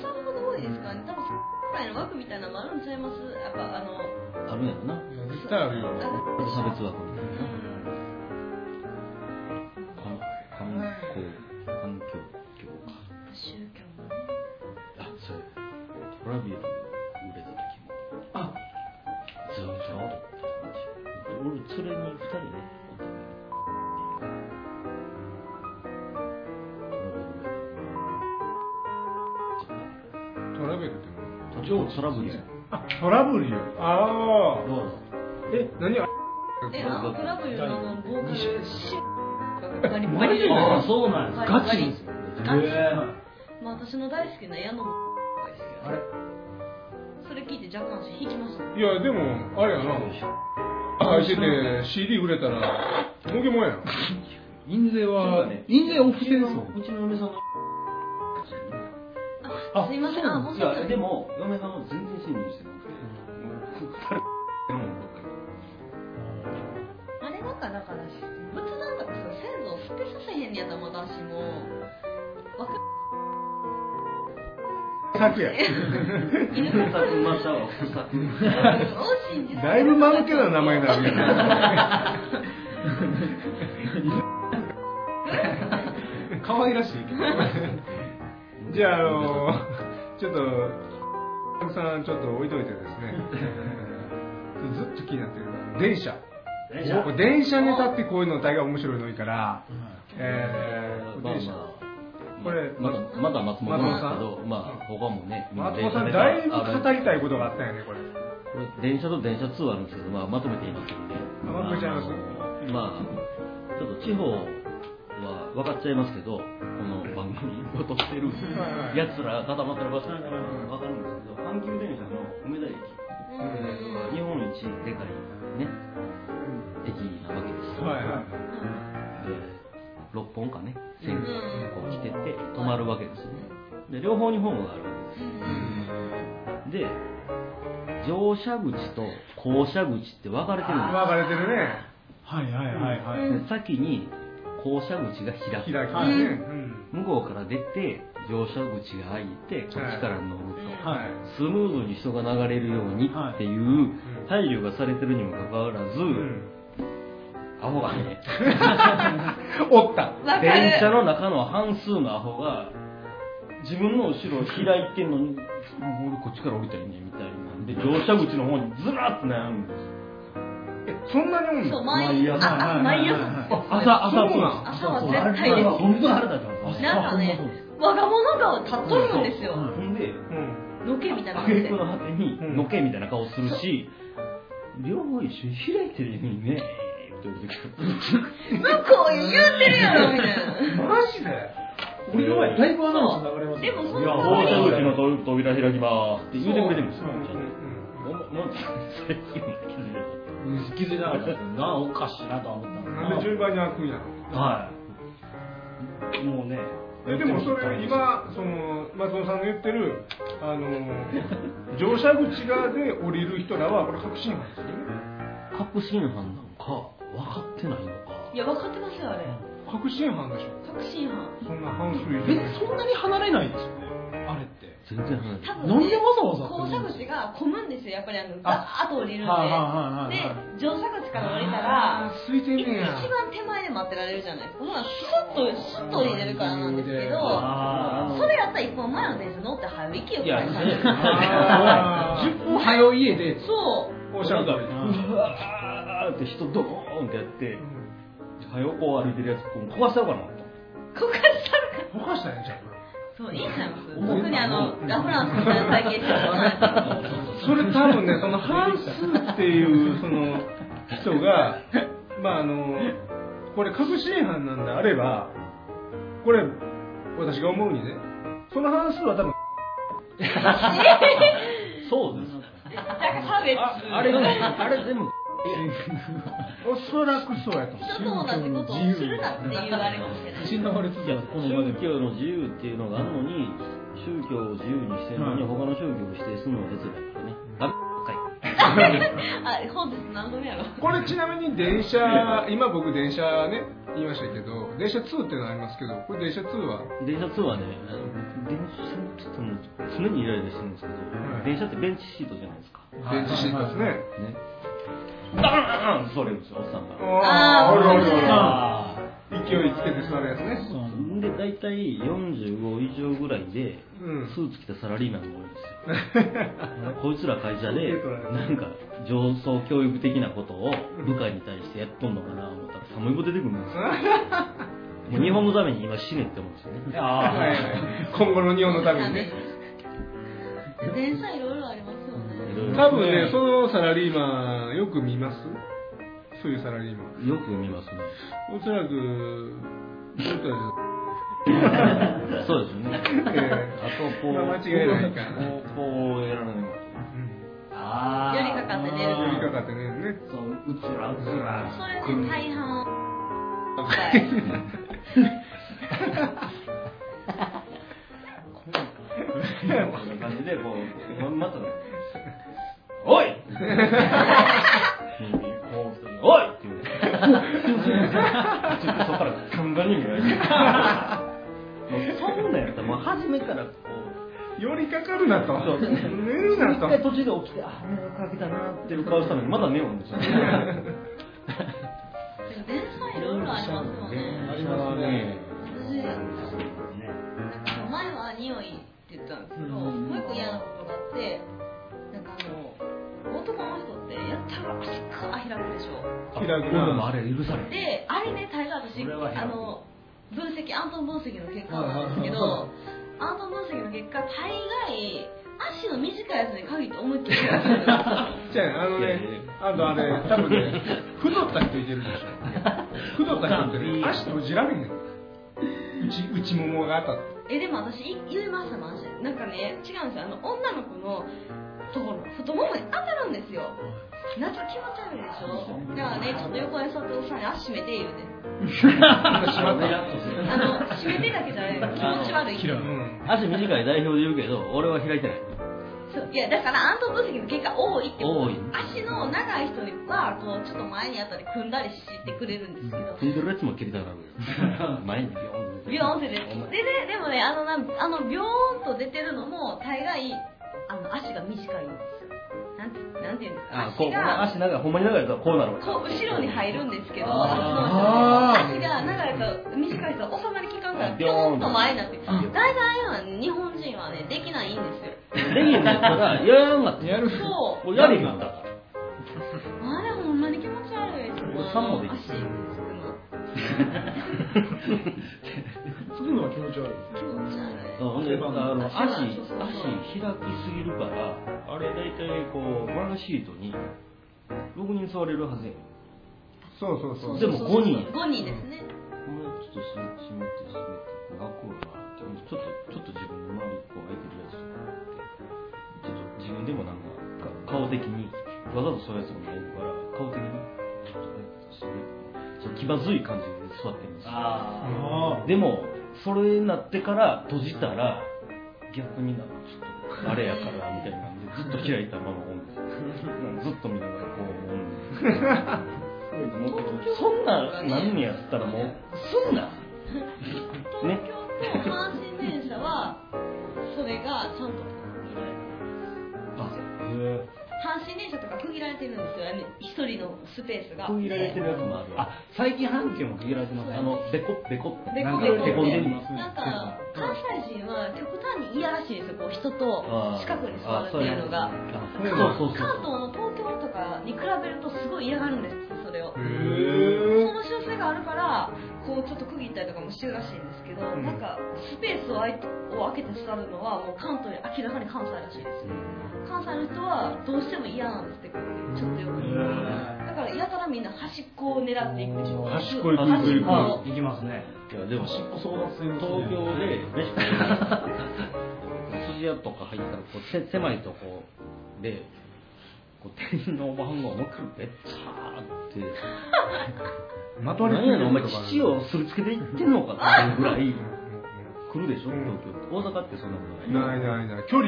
草のこと多いですからね。多分今回の枠みたいなのもあるんちゃいます。やっぱあるやろな。絶対あるよ。差別枠みたいな。トラブルよ。ああ。どうぞ。何や。トラブルの僕マジで。そうなんです。ガチです。まあ私の大好きな矢野。あれ。それ聞いて若干引きました。いやでもあれやな。ああしてて CD 売れたら儲けもんや。印税オフセンス。うちの嫁さんの。あ、すいません。いやでも嫁さんは全然信任してなくて、あれなんかだから物なんかさ先祖を捨てさせへんねやったら私もわか作や。犬の作ましたわ。だいぶ間抜けな名前になるやん。可愛らしいけど。じゃあちょっとたくさんちょっと置いといてですね。ずっと気になってるのは電車ネタってこういうの大概面白いのいいから、電車これまだ松本さんですけど、まあ他もね松本さんだいぶ語りたいことがあったよね。これ電車と電車2あるんですけど、まあまとめていますので、まとめちゃいます。まあちょっと地方は分かっちゃいますけど、この番組を撮ってるやつら固まったら場所なんか分かるんですけど、阪急電車の梅田駅、日本一でかいね駅なわけですよ。で6本かね線がこう来てて止まるわけですよね。で両方にホームがあるわけですよ。で乗車口と降車口って分かれてるんです。分かれてるね。はい。先に降車口が開く、向こうから出て乗車口が開いてこっちから乗ると、スムーズに人が流れるようにっていう配慮がされてるにもかかわらず、アホがねおった。電車の中の半数のアホが自分の後ろを開いてんのに俺こっちから降りたいねみたいなんで乗車口の方にずらっと並んでる。そんなに多いの？毎朝は絶対です。なんかね、我が物顔立っとるんですよ。のけみたいな顔して。のけみたいな顔するし、両方一緒に開いてるのにね。向こう言うてるやろみたいな。マジで？俺の前だいぶアナウンス流れます。でもそんなに。いや、大手口の扉開きますって言うてくれてるんですよ。気づいたかったですけど、おかしいなと思った。なんで順番に開くんやろ。はい。もうね。でもそれ今その松本さんの言ってる乗車口側で降りる人らはこれ確信犯ですよね。確信犯なのか分かってないのか。いや分かってますよあれ。確信犯でしょ。確信犯。そんな半数以上。そんなに離れないですよね。あれって。全然離れてる。なんでわざわざ降車口が混むんですよ、やっぱりザーッと降りるんで、で乗車口から降りたら空いてんねや、一番手前で待ってられるじゃないですか。ほらスッと降りれるからなんですけど、それやったら1本前の電車乗って早行けよくらい感じです。10分早家でそう降車口うわーって人ドーンってやって早こう歩いてるやつ焦がしちゃうかな、焦がしちゃうか、焦がしたやんじゃん。そういいんちゃいます。特にラフランスみたいな体験してもらえるそれ多分ね、その半数っていうその人がまあこれ確信犯なんであれば、これ私が思うにね、その半数は多分そうですあれ全部おそらくそうやと。人と同じことをするなって言われますけど、宗教の自由っていうのがあるのに、宗教を自由にしてるのに他の宗教を否定するのは別だからね。あ、本日何度目やろ。これちなみに電車、今僕電車ね言いましたけど、電車2ってのありますけど、これ電車2は？電車2はね、電車って常にイライラしてるんですけど、電車ってベンチシートじゃないですか。ベンチシートですね。ダーンそれですよ、おっさんが。勢いつけて座るやつね。で、大体45以上ぐらいで、スーツ着たサラリーマンが多いんですよ。こいつら会社で、なんか、上層教育的なことを部下に対してやっとんのかなと思ったら、寒い子出てくるんですよ。もう日本のために今死ねって思うんですよね。今後の日本のためにね。電車いろいろあります。多分ね、そのサラリーマンよく見ます。そういうサラリーマンよく見ますね。おそらくそうですね。あとこう間違いないかこうやらないのか、寄りかかって寝る、寄りかかって寝るね。そう、うつらうつら、それで大半をこんな感じでこうまたおいおいって言うね。ちょっとそこからガンガンに見られてる。そんなやったらもう初めからこう寄りかかるなと、寝るなと。一回途中で起きて、あ、寝かけたなっていう顔したのにまだ寝ようんですよね。電車いろいろありますよね。ありますね。私前は匂いって言ったんですけど、もう一個嫌なことがあって。男の人ってやったら足が開くでしょ。開くな。あれ許されて。で、あれね、大概私分析、アントン分析の結果なんですけど、アントン分析の結果大概足の短いやつに限って思いっきり開くんですよ。じゃあね、あれ多分ね、太った人いてるでしょ。太った人ってね、足閉じられへん。内ももが当たって。でも私言いましたマジで。なんかね、違うんですよ。女の子のところ太ももに当たるんですよ。夏気持ち悪いでしょ。だからね、ちょっと横に座っておっさんに足締めて言うて。締めてだけじゃない。気持ち悪い。足短い代表で言うけど、俺は開いてない。いやだからアントン分析の結果多いってこと。足の長い人はこうちょっと前にあったり組んだりしてくれるんですけど。組んでるやつも蹴りたがるよ。前にビヨンって出て。でもね、ビヨーンと出てるのも大概。足が短いんですよ。なんていうんですか。足長い、ほんまに長いとこうなる。こう後ろに入るんですけど、足が長いと短いと収まりきかんから、ピョーンと前になって。大体は日本人はねできないんですよ。できないからやらんがってやる。そう。やれへんかったから。あれほんまに気持ち悪いです。俺三もできる。そういうのは気持ち悪い。気持ち悪い。足開きすぎるから、あれ大体こうワンシートに6人座れるはずやん。そうそうそう。でも5人ですね。これちょっと締めて開こうかなって、ちょっと自分の周りこう開いてるやつとかって、ちょっと自分でもなんか顔的にわざとそういうやつが見えるから顔的にちょっと開いてしてね、気まずい感じで座ってるんですよ。でもそれになってから閉じたら逆になる、ちょっとあれやからみたいなんで、ずっと開いたままおんですずっと見ながらこうおんですそんな何やったらもうすんな。東京の満身電車はそれがちゃんと区切られてるんですよ。阪神電車とか区切られてるんですよ、一人のスペースが区切られてるやつもある。あ、最近阪急も区切られてます。あのデコデコってなんかデコんでる。なんか関西人は極端にいやらしいんですよ、こう人と近くに座るっていうのが。そうそうそう、関東の東京とかに比べるとすごい嫌がるんですそれを。へー、その習性があるからこうちょっと区切ったりとかもしてるらしいんですけど、なんかスペースを開けて座るのはもう関東より明らかに関西らしいですよ。関西の人はどうしても嫌なんですって、ちょっとよく言う。だからやたらみんな端っこを狙っていくでしょ。端っこ行きますね。いやでも端っこそうだっすね。東京でレストラン筋屋とか入ったらこう狭いとこでこう天皇番号のくべっちゃーってまとわりついてるのかな。何やろお前、父をすりつけていってんのかっていうぐらい。来るでしょ、東京。大阪ってそんなことない。ないないない。距離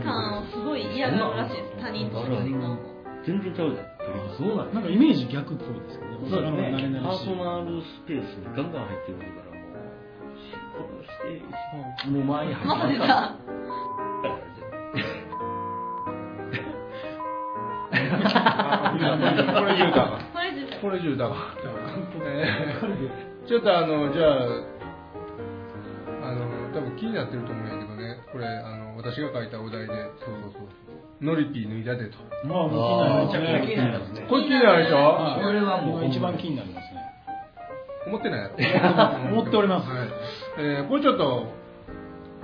感すごい嫌ならしいです。他人との距離感も。全然ちゃうじゃん。そうなん。なんかイメージ逆っぽいですけどね。そうですね。パーソナルスペースにガンガン入ってるからもう仕事してもう前に入ってるから。これ言うたわ。ちょっとじゃあ。多分気になってると思うんやけどね、これ私が書いたお題で、そうノリピー脱いだでと。まあ気になる、めちゃくちゃ気になりますね。これ気になるでしょ。これはもう一番気になりますね。思ってないやろ。思っております。はい、これちょっと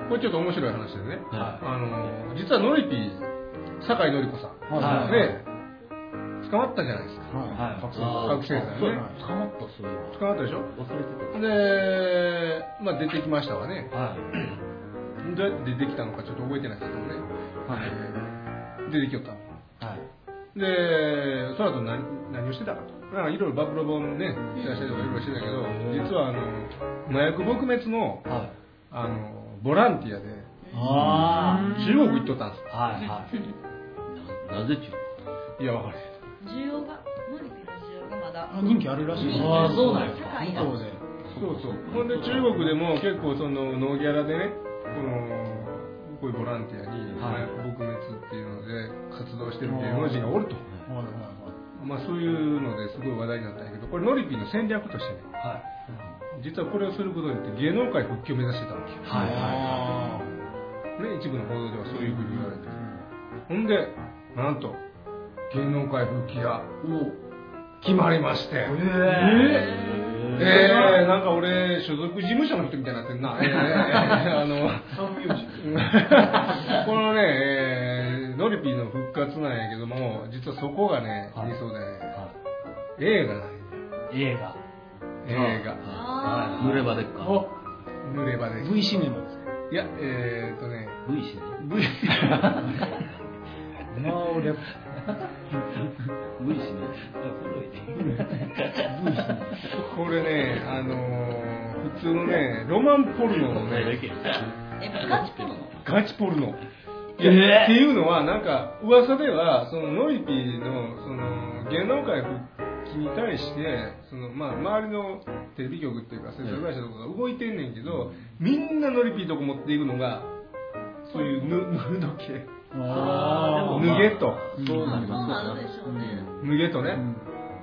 面白い話でね。はい、実はノリピー酒井のり子さん、はい、で捕まったじゃないですか。はい、覚醒剤ね。捕まったでしょ。忘れてた。で、まあ出てきましたわね。はい、どうやって出てきたのかちょっと覚えてないですけどね。はい、出てきよったの。はい、で、その後何をしてたかと。なんかいろいろ暴露本ね、出したりとかいろいろしてたけど、実は麻薬撲滅の、はい、ボランティアで中国行っとったんです。はいはい。なぜ中国？いやわかる。需要が。人気あるらしい。ああ、そうなんですか。そうそう。ほんで中国でも結構そのノーギャラでね、こういうボランティアに撲滅っていうので活動してる芸能人がおると。まあそういうのですごい話題になったんやけど、これノリピーの戦略としてね、実はこれをすることによって芸能界復帰を目指してたわけ。ね、一部の報道ではそういうふうに言われてる。ほんでなんと芸能界復帰が決まりまして。なんか俺所属事務所の人みたいになってんな。このね、ノリピーの復活なんやけども、実はそこがね、理想だね。映画なんや。映画。濡れ場でっか。濡れ場で。V シネマですか。いや、V シネマ。これね、普通のね、ロマンポルノのね、ガチポルノ。っていうのは、なんか、噂では、そのノリピーの、その、芸能界復帰に対して、その、まあ、周りのテレビ局っていうか、制作会社とかが動いてんねんけど、みんなノリピーとこ持っていくのが、そういうムード系。脱げと。そうなりますね。脱げとね。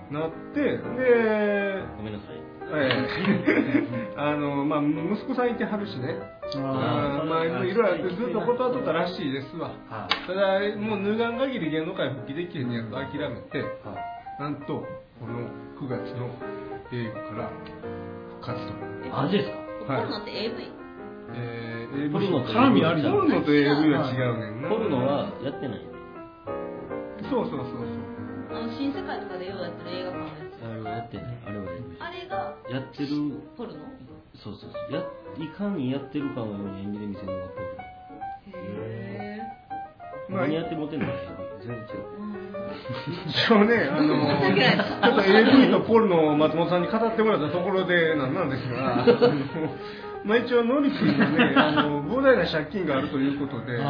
なって、で、ごめんなさい。まあ、息子さんいてはるしね。まあ、いろいろずっと断っとったらしいですわ。ただ、もう脱がん限り芸能界復帰できへんやつ諦めて、なんと、この9月の映画から復活と。マジですか？コロナって AV？ポルノと AV は違うねんな。ポルノはやってない。そう。新世界とかでようやってる映画館のやつ。あれはやってない。あれがやってる。ポルノ。そう。いかにやってるかのように演技で見せるのがポルノ。へえ。何やってもてんの？全然違う。一応ね、ちょっと AV とポルノを松本さんに語ってもらったところでなんですが。まあ一応ノリピーのね、膨大な借金があるということで、ここ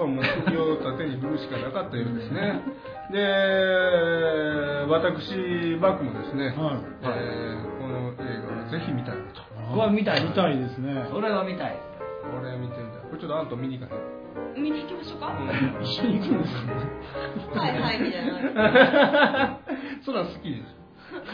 はもう首を縦に振るしかなかったようですね。で、私バックもですね、この映画はぜひ見たいなと。見たいですね。それは見たい。これ見てみたい。これちょっとあんと見に行かない、見に行きましょうか、うん、一緒に行くんですかはいはいみたいなそら好きです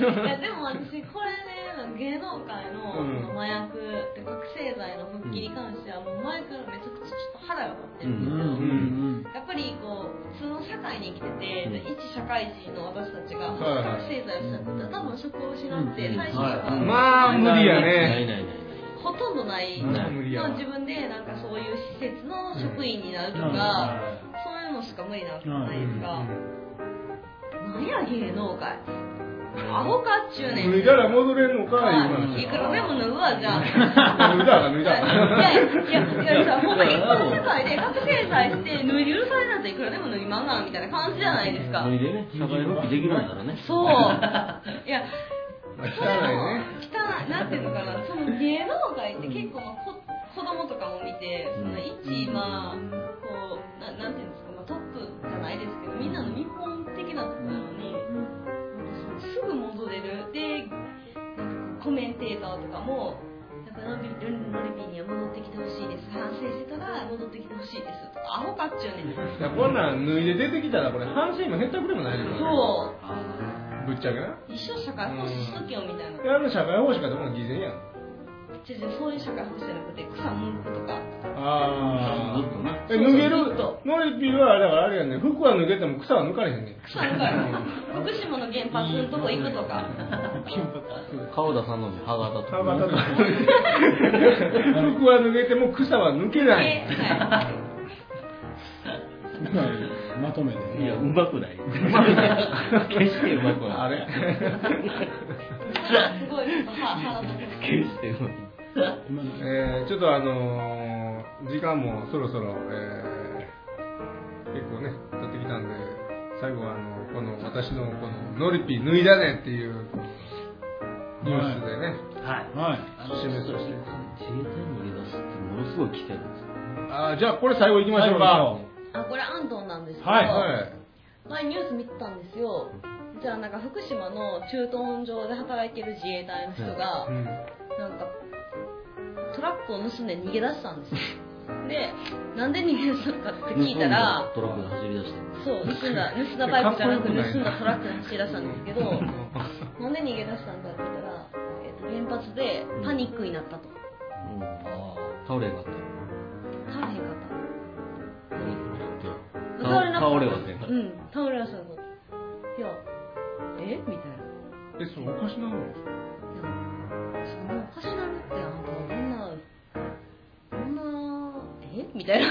いやでも私これね、芸能界 の麻薬、うん、覚醒剤の復帰に関してはもう前からめちゃくちゃちょっと肌が立ってるんですよ、うんうんうん、やっぱりこう普通の社会に生きてて、うん、一社会人の私たちが覚醒剤をしちゃったら多分職を失って最初は、うん、まあ無理やね、ほとんどない、自分でなんかそういう施設の職員になるとか、そういうのしか無理なわけじゃないですか、なんや芸能界アホかっちゅうねん、脱いだら戻れんのかい、いくらでも脱ぐわじゃあ脱いだ脱いだいやさ、ほんま一般世界で覚醒剤して脱い許されなんていくらでも脱ぎまんなみたいな感じじゃないですか、脱いでね、社会復帰できないからね、そういや汚いなんていうのかな、その芸能界って結構、まあ、子供とかも見て、その一、まあ、こう、なんていうんですか、まあ、トップじゃないですけど、みんなの見本的なところなのに、うん、すぐ戻れる、で、コメンテーターとかも、ノリピーには戻ってきてほしいです、反省してたら戻ってきてほしいですとか、アホかっちゅうねん、こんなん脱いで出てきたら、これ、反省今、減ったくれもないですよね。そうぶっちゃけな一生社会奉仕しとけよみたいな、いやあの社会奉仕かどうも偽善やん、そういう社会奉仕じゃなくて草むくとか、ああ脱げるとノリピーはだからあれやね、服は脱げても草は抜かれへんねん、草抜かれへん福島の原発のとこ行くとか川田さんのに歯型とか服は脱げても草は抜けないまとめで、ね、いやうまくない決してうまくないあれすごい決してうまくないちょっと時間もそろそろ、結構ね経ってきたんで、最後はこの私のこのノリピ脱いだねっていうニュースでね、はいはい、締めとして自衛隊逃げ出すってものすごい危険ですよね。あ、じゃあこれ最後いきましょうか。あ、これアンドンなんですけど、はいはい、前ニュース見てたんですよ。じゃあなんか福島の駐屯場で働いてる自衛隊の人が、うん、なんかトラックを盗んで逃げ出したんですよで、なんで逃げ出したのかって聞いたら、トラックが走り出した。そう、盗んだバイクじゃなく盗んだトラックが走り出したんですけどなんで逃げ出したんだって言ったら、原発でパニックになったと、うん、あ、倒れがあった倒れはせん、うん、倒れはせんの。いや、えみたいな。それおかしなの？いや、そのおかしなのってあんたこんなみたいな。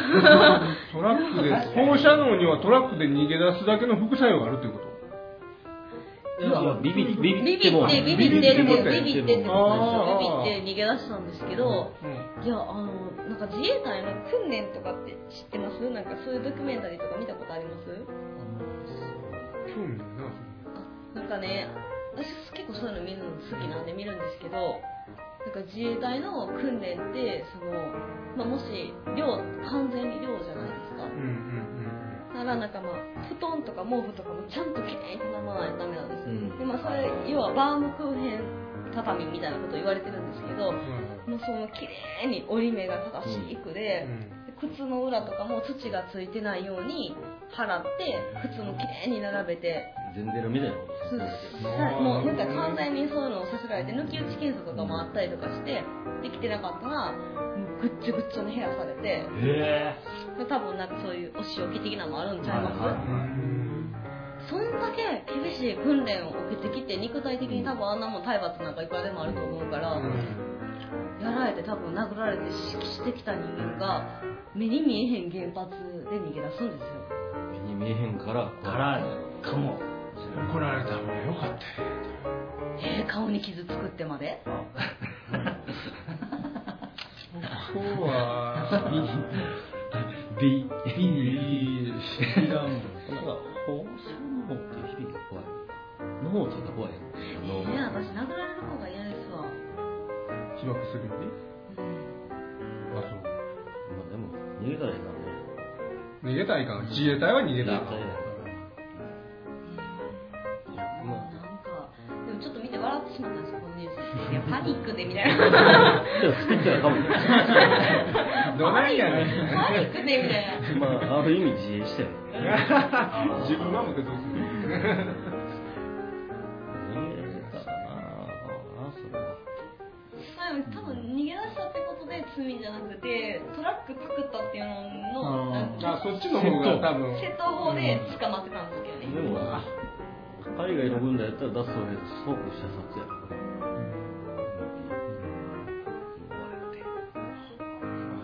トラックで放射能にはトラックで逃げ出すだけの副作用があるということ。ビビって逃げ出したんですけど、いやなんか自衛隊の訓練とかって知ってます？なんかそういうドキュメンタリーとか見たことあります？興味ないな。なんかね、私結構そういうの見るの好きなんで見るんですけど、なんか自衛隊の訓練ってその、まあ、もし寮完全に寮じゃないですか。うんうんうん。だからなんかまあ布団とか毛布とかもちゃんときれいに畳まないとダメなんですよ、うん、でまあそれ要はバームクーヘン畳みたいなこと言われてるんですけど、うん、もうそのきれいに折り目が正しい服で、うん、靴の裏とかも土がついてないように払って靴もきれいに並べて全然みたいなことですもうなんか完全にそういうのをさせられて抜き打ち検査とかもあったりとかしてできてなかったらぐっちょぐっちょの部屋されて、多分なんかそういうお仕置き的なのもあるんちゃいます、そんだけ厳しい訓練を受けてきて肉体的に多分あんなもん体罰なんかいくらでもあると思うから、やられて多分殴られて指揮してきた人間が目に見えへん原発で逃げ出すんですよ。目に見えへんからかも怒られた方がよかったよ、顔に傷作ってまでここはB だもん。なんか放射能っていう響きが怖い。脳ちょっと怖い。いや私殴られる方が嫌ですわ。被爆するって？うん。あそう。まあでも逃げたらいいからね。逃げたらいいから。自衛隊は逃げたらいいから。いやまあなんかでももちょっと見て笑ってしまったんですよ、このニュース。いやパニックでみたいな。でも作ってはかもね。どないやねん。パニックでみたいな。まあある意味自衛したよね。自分はもうどうする。多分逃げ出したってことで罪じゃなくてトラックパクったっていうののそっちの方が多分窃盗法で捕まってたんですけどね、うん、でも海外の軍隊やったら脱走で即射殺やろ、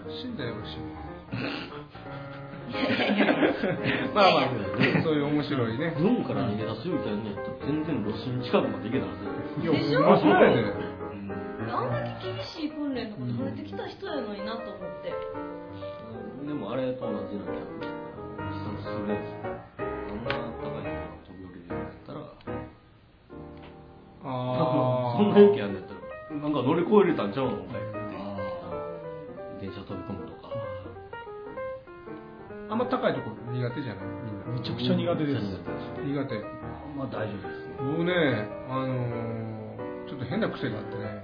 死んだよろしいまあまあそういう面白いね軍から逃げ出すみたいなやったら全然ロシア近くまで行けたはずやでしょ、まあ、そうやねあんだけ厳しい訓練のことされてきた人やのになと思って、うん、でもあれと同じなきゃ自殺するやつあんな高いのが飛び降りるやつだったらそんな勇気あんねんやったらなんか乗り越えれたんちゃうのかいって電車飛び込むとかあんま高いところ苦手じゃないみんなめちゃくちゃ苦手です。苦手まあ大丈夫ですね。もうねちょっと変な癖があってね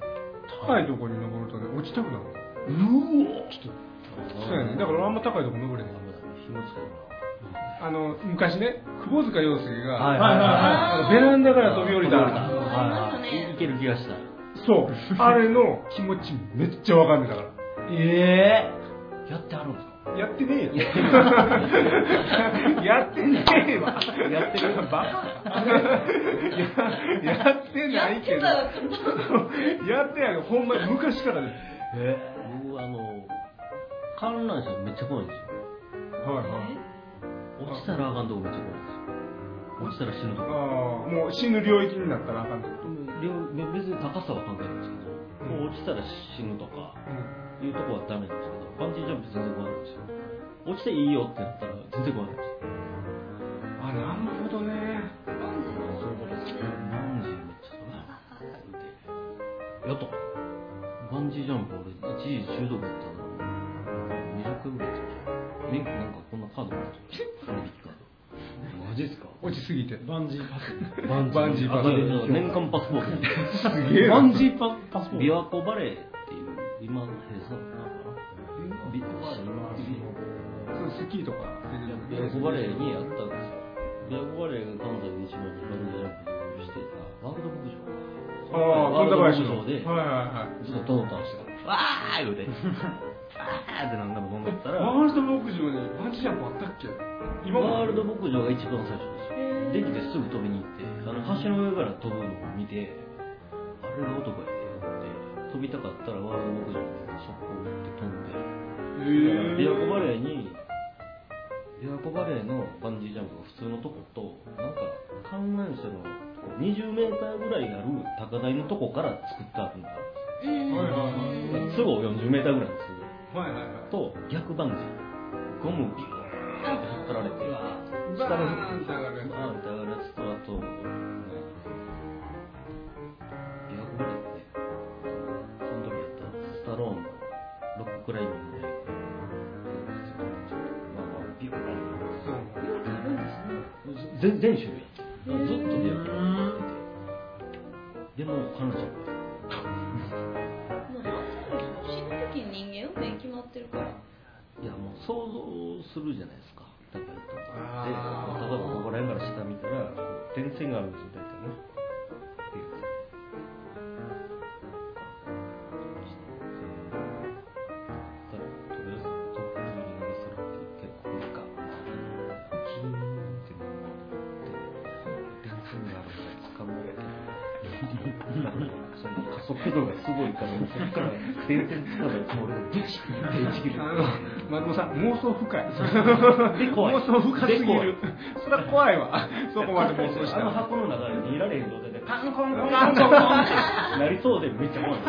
高いところに登るとね落ちたくなる。ちょっとそうやね。だからあんま高いところ登れへん。昔ね窪塚洋介が、はいはいはいはい、ベランダから飛び降りた。いける気がした。そうあれの気持ちめっちゃわかんねえだから。やってあるんですか。やってねえよ。やってねえわ。やってるバカ。やってないけど。やってやるほんまに昔からです。僕観覧車めっちゃ怖いんですよ。はいはい。落ちたらあかんとこめっちゃ怖いんですよ。落ちたら死ぬとこ。もう死ぬ領域になったらあかんとこ。別に高さは関係ないんですけど、もう落ちたら死ぬとか。うんいうとこはダメなんですけど、バンジージャンプ全然怖いんですよ。落ちていいよってなったら全然怖いんですよ。あ、なるほどね。バンジーのそういうことですね。バンジーめっちゃ怖いな。やっとバンジージャンプ俺一時中毒だったの。20回ぐらいやった。免許なんかこんなカード持ってる。マジですか。落ちすぎて。バンジーパス。バンジーパス。年間パスポート。すげえ。バンジーパスポート。琵琶湖バレー。今の閉鎖なのかな。ビッグバレー今スキーとかビアゴバレーにあったんですよ。ビアゴバレーが関西で一番バンジージャンプしてたワールド牧場。ワールド牧場でずっとトントンしてた。わー言うて。わーってなんかもんだったら。ワールド牧場にバンジージャンプあったっけ？今ワールド牧場が一番最初ですよ。できてすぐ飛びに行って橋の上から飛ぶのを見てあれが男や。飛びたかったらワールド牧場に速攻って飛んで、琵琶湖バレーに琵琶湖バレーのバンジージャンプが普通のとことなんか観覧車の20メーターぐらいある高台のとこから作ってあるんだ。都合40メーターぐらいです。と逆バンジー、ゴムビューンって引っ張られて、下のバーンって上がるやつとあと。クライミングで、ビューン、全種類、ずっとビューン、でも彼女、死ぬ時に人間運命決まってるから、いやもう想像するじゃないですか、だからとかで、例えばここら辺から下見たら点線があるんですよ大体ね。すごいから、そこから全然つかないつもりで、どっちかに打ち切る。松本さん、妄想深い。で、怖い。妄想深すぎる。そりゃ怖いわ。そこまで妄想した。箱の中にいられへん状態で、カンコンコンコンコンってなりそうで、めっちゃ怖い。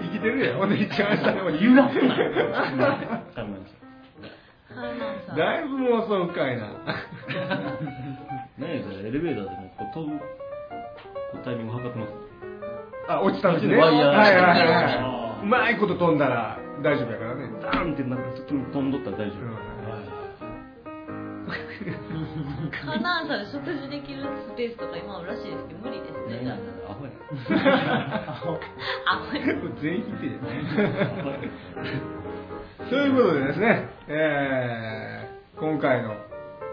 生きてるやん。ほんで、一番下でも揺らすな。だいぶ妄想深いな。何やそれ、エレベーターでも飛ぶタイミング測ってます。あ、落ちたんですね。はいはいはい。うまいこと飛んだら大丈夫やからね。ダーンってなんか飛んどったら大丈夫。カナンさんで食事できるスペースとか今あるらしいですけど無理ですね。アホやアホ全員否定ですね。ということでですね、今回の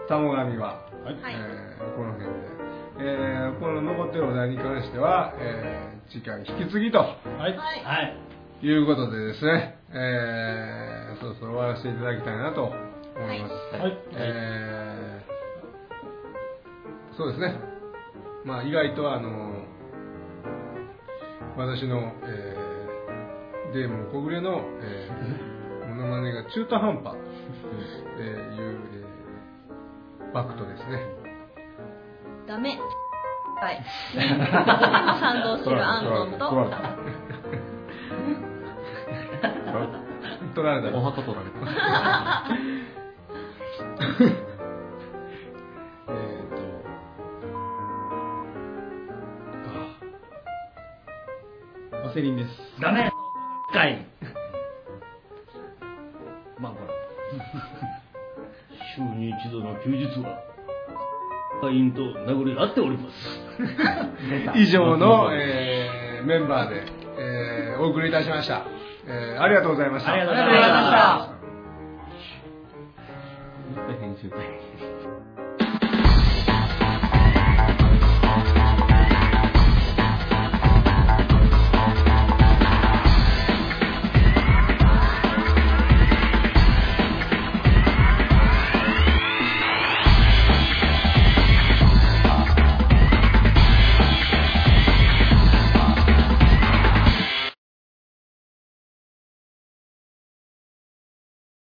タモガミは、この辺で。この残ってるお題に関しては、次回引き継ぎと、はい、いうことでですね、そろそろ終わらせていただきたいなと思います。はい、そうですね。まあ意外と私の、デーモン小暮の、モノマネが中途半端という、バクトですね。ダメ。はい。賛同してるアントンと。取られた。おはと取られた。ワセリンです。ダメ。かい。まあほら。週に一度の休日は。会員と殴り合っております以上の、メンバーで、お送りいたしました、ありがとうございました。ありがとうございました。